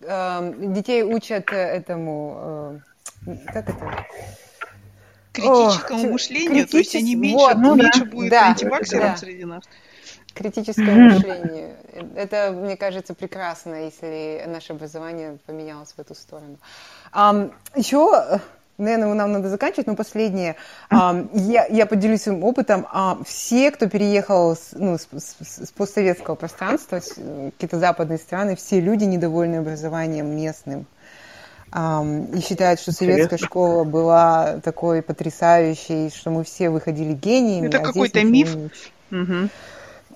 э, детей учат этому… Э, как это? Критическому О, мышлению. Критичес... То есть они меньше, вот, ну, меньше да. будет да. антибаксером да. среди нас. Критическое мышление. Это, мне кажется, прекрасно, если наше образование поменялось в эту сторону. Um, еще, наверное, нам надо заканчивать, но последнее. Um, я, я поделюсь своим опытом. Um, все, кто переехал с, ну, с, с, с постсоветского пространства, какие-то западные страны, все люди недовольны образованием местным. Um, и считают, что советская Интересно. Школа была такой потрясающей, что мы все выходили гениями. Это а какой-то миф? Угу.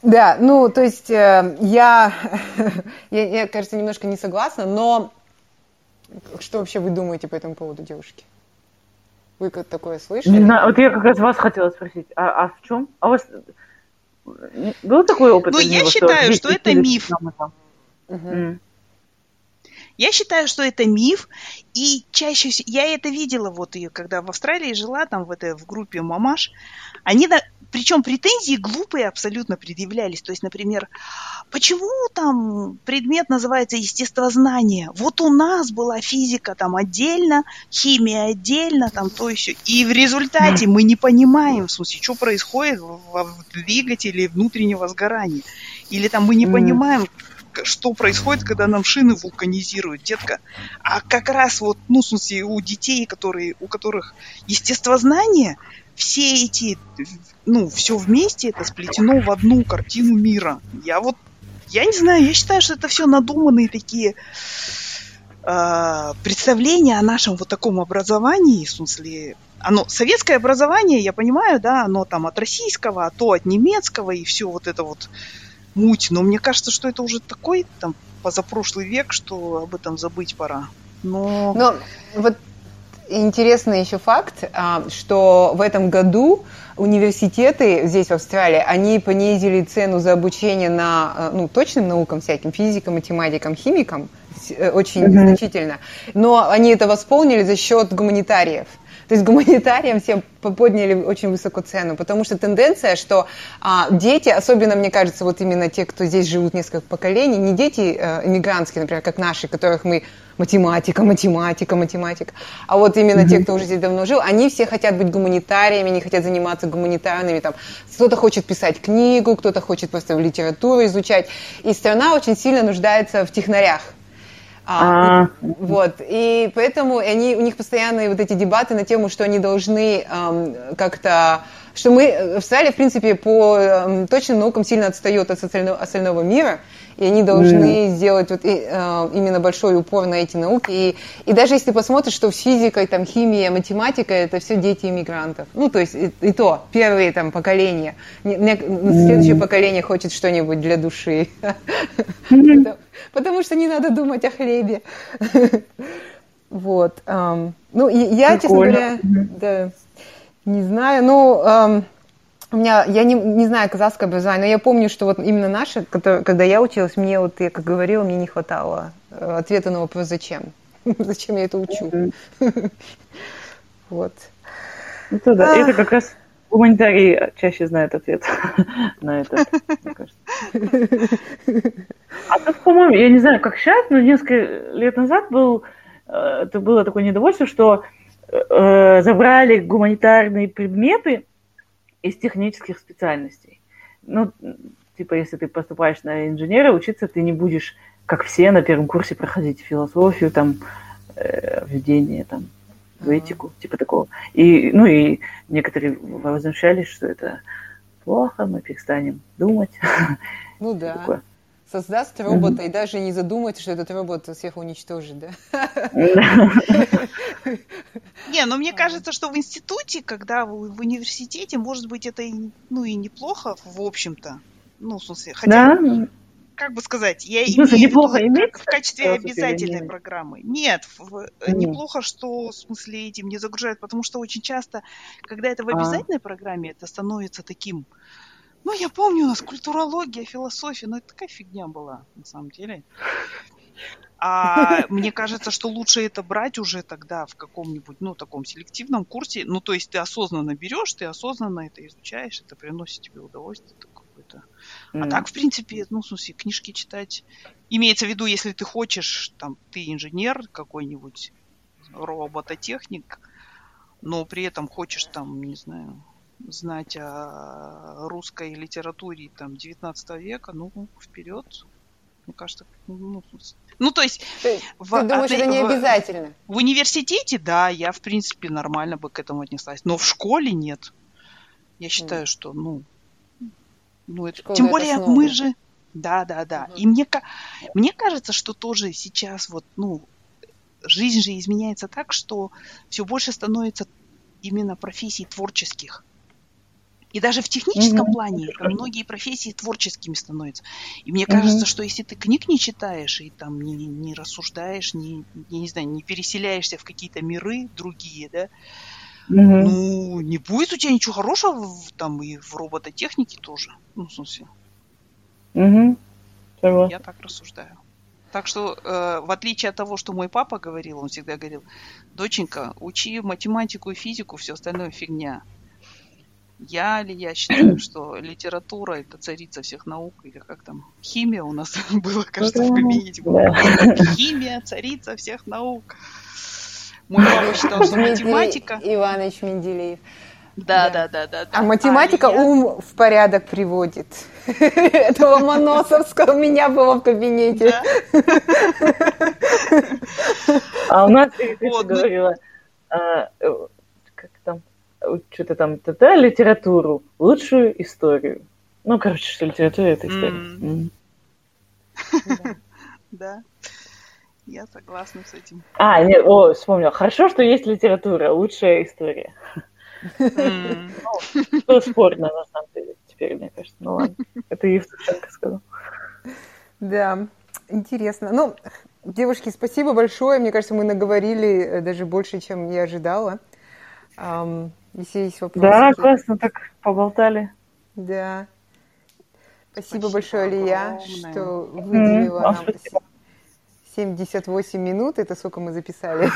Да, ну, то есть э, я, я, я, кажется, немножко не согласна, но что вообще вы думаете по этому поводу, девушки? Вы как такое слышали? Не знаю, вот я как раз вас хотела спросить, а, а в чем? А у вас был такой опыт? Ну, я него, считаю, что, что это миф. Угу. Я считаю, что это миф, и чаще всего, я это видела, вот ее, когда в Австралии жила, там в, этой, в группе мамаш, они... Причем претензии глупые абсолютно предъявлялись. То есть, например, почему там предмет называется естествознание? Вот у нас была физика там отдельно, химия отдельно, там то и сё. И в результате мы не понимаем, в смысле, что происходит в двигателе внутреннего сгорания. Или там мы не понимаем, что происходит, когда нам шины вулканизируют, детка. А как раз вот, ну, в смысле, у детей, которые, у которых естествознание, все эти, ну, все вместе это сплетено в одну картину мира. Я вот, я не знаю, я считаю, что это все надуманные такие э, представления о нашем вот таком образовании, в смысле, оно, советское образование, я понимаю, да, оно там от российского, а то от немецкого, и все вот это вот муть, но мне кажется, что это уже такой там позапрошлый век, что об этом забыть пора. Но, но вот интересный еще факт, что в этом году университеты здесь, в Австралии, они понизили цену за обучение на, ну, точным наукам всяким, физикам, математикам, химикам, очень mm-hmm. значительно. Но они это восполнили за счет гуманитариев. То есть гуманитариям всем подняли очень высокую цену, потому что тенденция, что а, дети, особенно, мне кажется, вот именно те, кто здесь живут несколько поколений, не дети а, иммигрантские, например, как наши, которых мы математика, математика, математика, а вот именно mm-hmm. те, кто уже здесь давно жил, они все хотят быть гуманитариями, они хотят заниматься гуманитарными, там, кто-то хочет писать книгу, кто-то хочет просто литературу изучать, и страна очень сильно нуждается в технарях. А, вот, и поэтому они, у них постоянные вот эти дебаты на тему, что они должны эм, как-то, что мы, Австралия, в принципе, по эм, точным наукам сильно отстает от остального, остального мира, и они должны mm. сделать вот, и, э, именно большой упор на эти науки, и, и даже если посмотришь, что физика, там, химия, математика, это все дети иммигрантов, ну, то есть и, и то, первые там поколения, не, не, следующее mm. поколение хочет что-нибудь для души. Mm-hmm. Потому что не надо думать о хлебе. Вот. Ну, я, честно говоря, не знаю. Ну, у меня, я не знаю казахское образование, но я помню, что вот именно наше, когда я училась, мне вот, я как говорила, мне не хватало ответа на вопрос, зачем? Зачем я это учу? Вот. Это как раз... Гуманитарии чаще знают ответ на это, мне кажется. А тут, по-моему, я не знаю, как сейчас, но несколько лет назад был, это было такое недовольство, что э, забрали гуманитарные предметы из технических специальностей. Ну, типа, если ты поступаешь на инженера, учиться ты не будешь, как все, на первом курсе проходить философию, там, э, введение, там, в этику, типа такого. И, ну и некоторые возмущались, что это плохо, мы перестанем думать. Ну да. Создаст робота mm-hmm. и даже не задумать, что этот робот всех уничтожит, да? Не, но мне кажется, что в институте, когда в университете, может быть, это ну и неплохо, в общем-то. Ну, в смысле, хотя бы, как бы сказать, я имею в виду в качестве обязательной программы. Нет, неплохо, что в смысле этим не загружают, потому что очень часто, когда это в обязательной программе, это становится таким... Ну, я помню, у нас культурология, философия, но это такая фигня была, на самом деле. А мне кажется, что лучше это брать уже тогда в каком-нибудь, ну, таком селективном курсе. Ну, то есть ты осознанно берешь, ты осознанно это изучаешь, это приносит тебе удовольствие какое-то. Mm. А так, в принципе, ну, в смысле, книжки читать. Имеется в виду, если ты хочешь, там, ты инженер какой-нибудь, робототехник, но при этом хочешь, там, не знаю... знать о русской литературе там девятнадцатого века, ну, вперед. Мне кажется, ну, ну то есть... Ты, в, ты думаешь, от, это не в, обязательно? В университете, да, я, в принципе, нормально бы к этому отнеслась. Но в школе нет. Я считаю, mm. что, ну... ну это, тем более это мы же... Да, да, да. Mm-hmm. И мне, мне кажется, что тоже сейчас вот, ну, жизнь же изменяется так, что все больше становится именно профессий творческих. И даже в техническом mm-hmm. плане многие профессии творческими становятся. И мне кажется, mm-hmm. что если ты книг не читаешь и там не, не рассуждаешь, не, не, не знаю, не переселяешься в какие-то миры другие, да, mm-hmm. ну, не будет у тебя ничего хорошего в, там и в робототехнике тоже. Ну, в смысле. Mm-hmm. Я так рассуждаю. Так что, э, в отличие от того, что мой папа говорил, он всегда говорил: доченька, учи математику и физику, все остальное фигня. Я ли я считаю, что литература – это царица всех наук, или как там, химия у нас была, кажется, в кабинете. Химия – царица всех наук. Мой папа считал, что математика… Иванович Менделеев. Да, да, да, да. А математика ум в порядок приводит. Это Ломоносовского у меня было в кабинете. А у нас, ты говорила, как там… что-то там, тогда литературу, лучшую историю. Ну, короче, что литература – это история. Да, я согласна с этим. А, нет, о, вспомнила. Хорошо, что есть литература, лучшая история. Что спорно, на самом деле, теперь, мне кажется. Ну, ладно, это Евсушенко сказал. Да, интересно. Ну, девушки, спасибо большое. Мне кажется, мы наговорили даже больше, чем я ожидала. Если есть вопросы. Да, классно так поболтали. Да. Спасибо, спасибо большое, Алия, что выделила mm-hmm. нам спасибо. семьдесят восемь минут. Это сколько мы записали.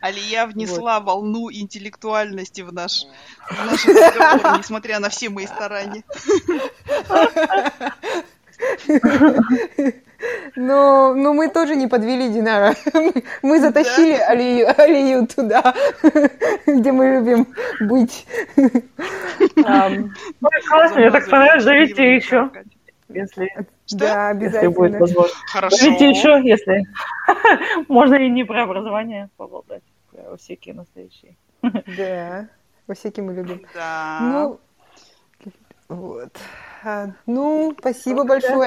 Алия внесла волну интеллектуальности в наш разговор, несмотря на все мои старания. Но, но мы тоже не подвели Динара. Мы затащили да. Алию, Алию туда, где мы любим быть. Классно, мне так понравилось. Зовите еще, если да, обязательно. Если будет возможность. Хорошо. Зовите еще, если можно и не про образование поболтать, про всякие настоящие. Да, во всякие мы любим. Да. Ну, вот. Ну, спасибо большое.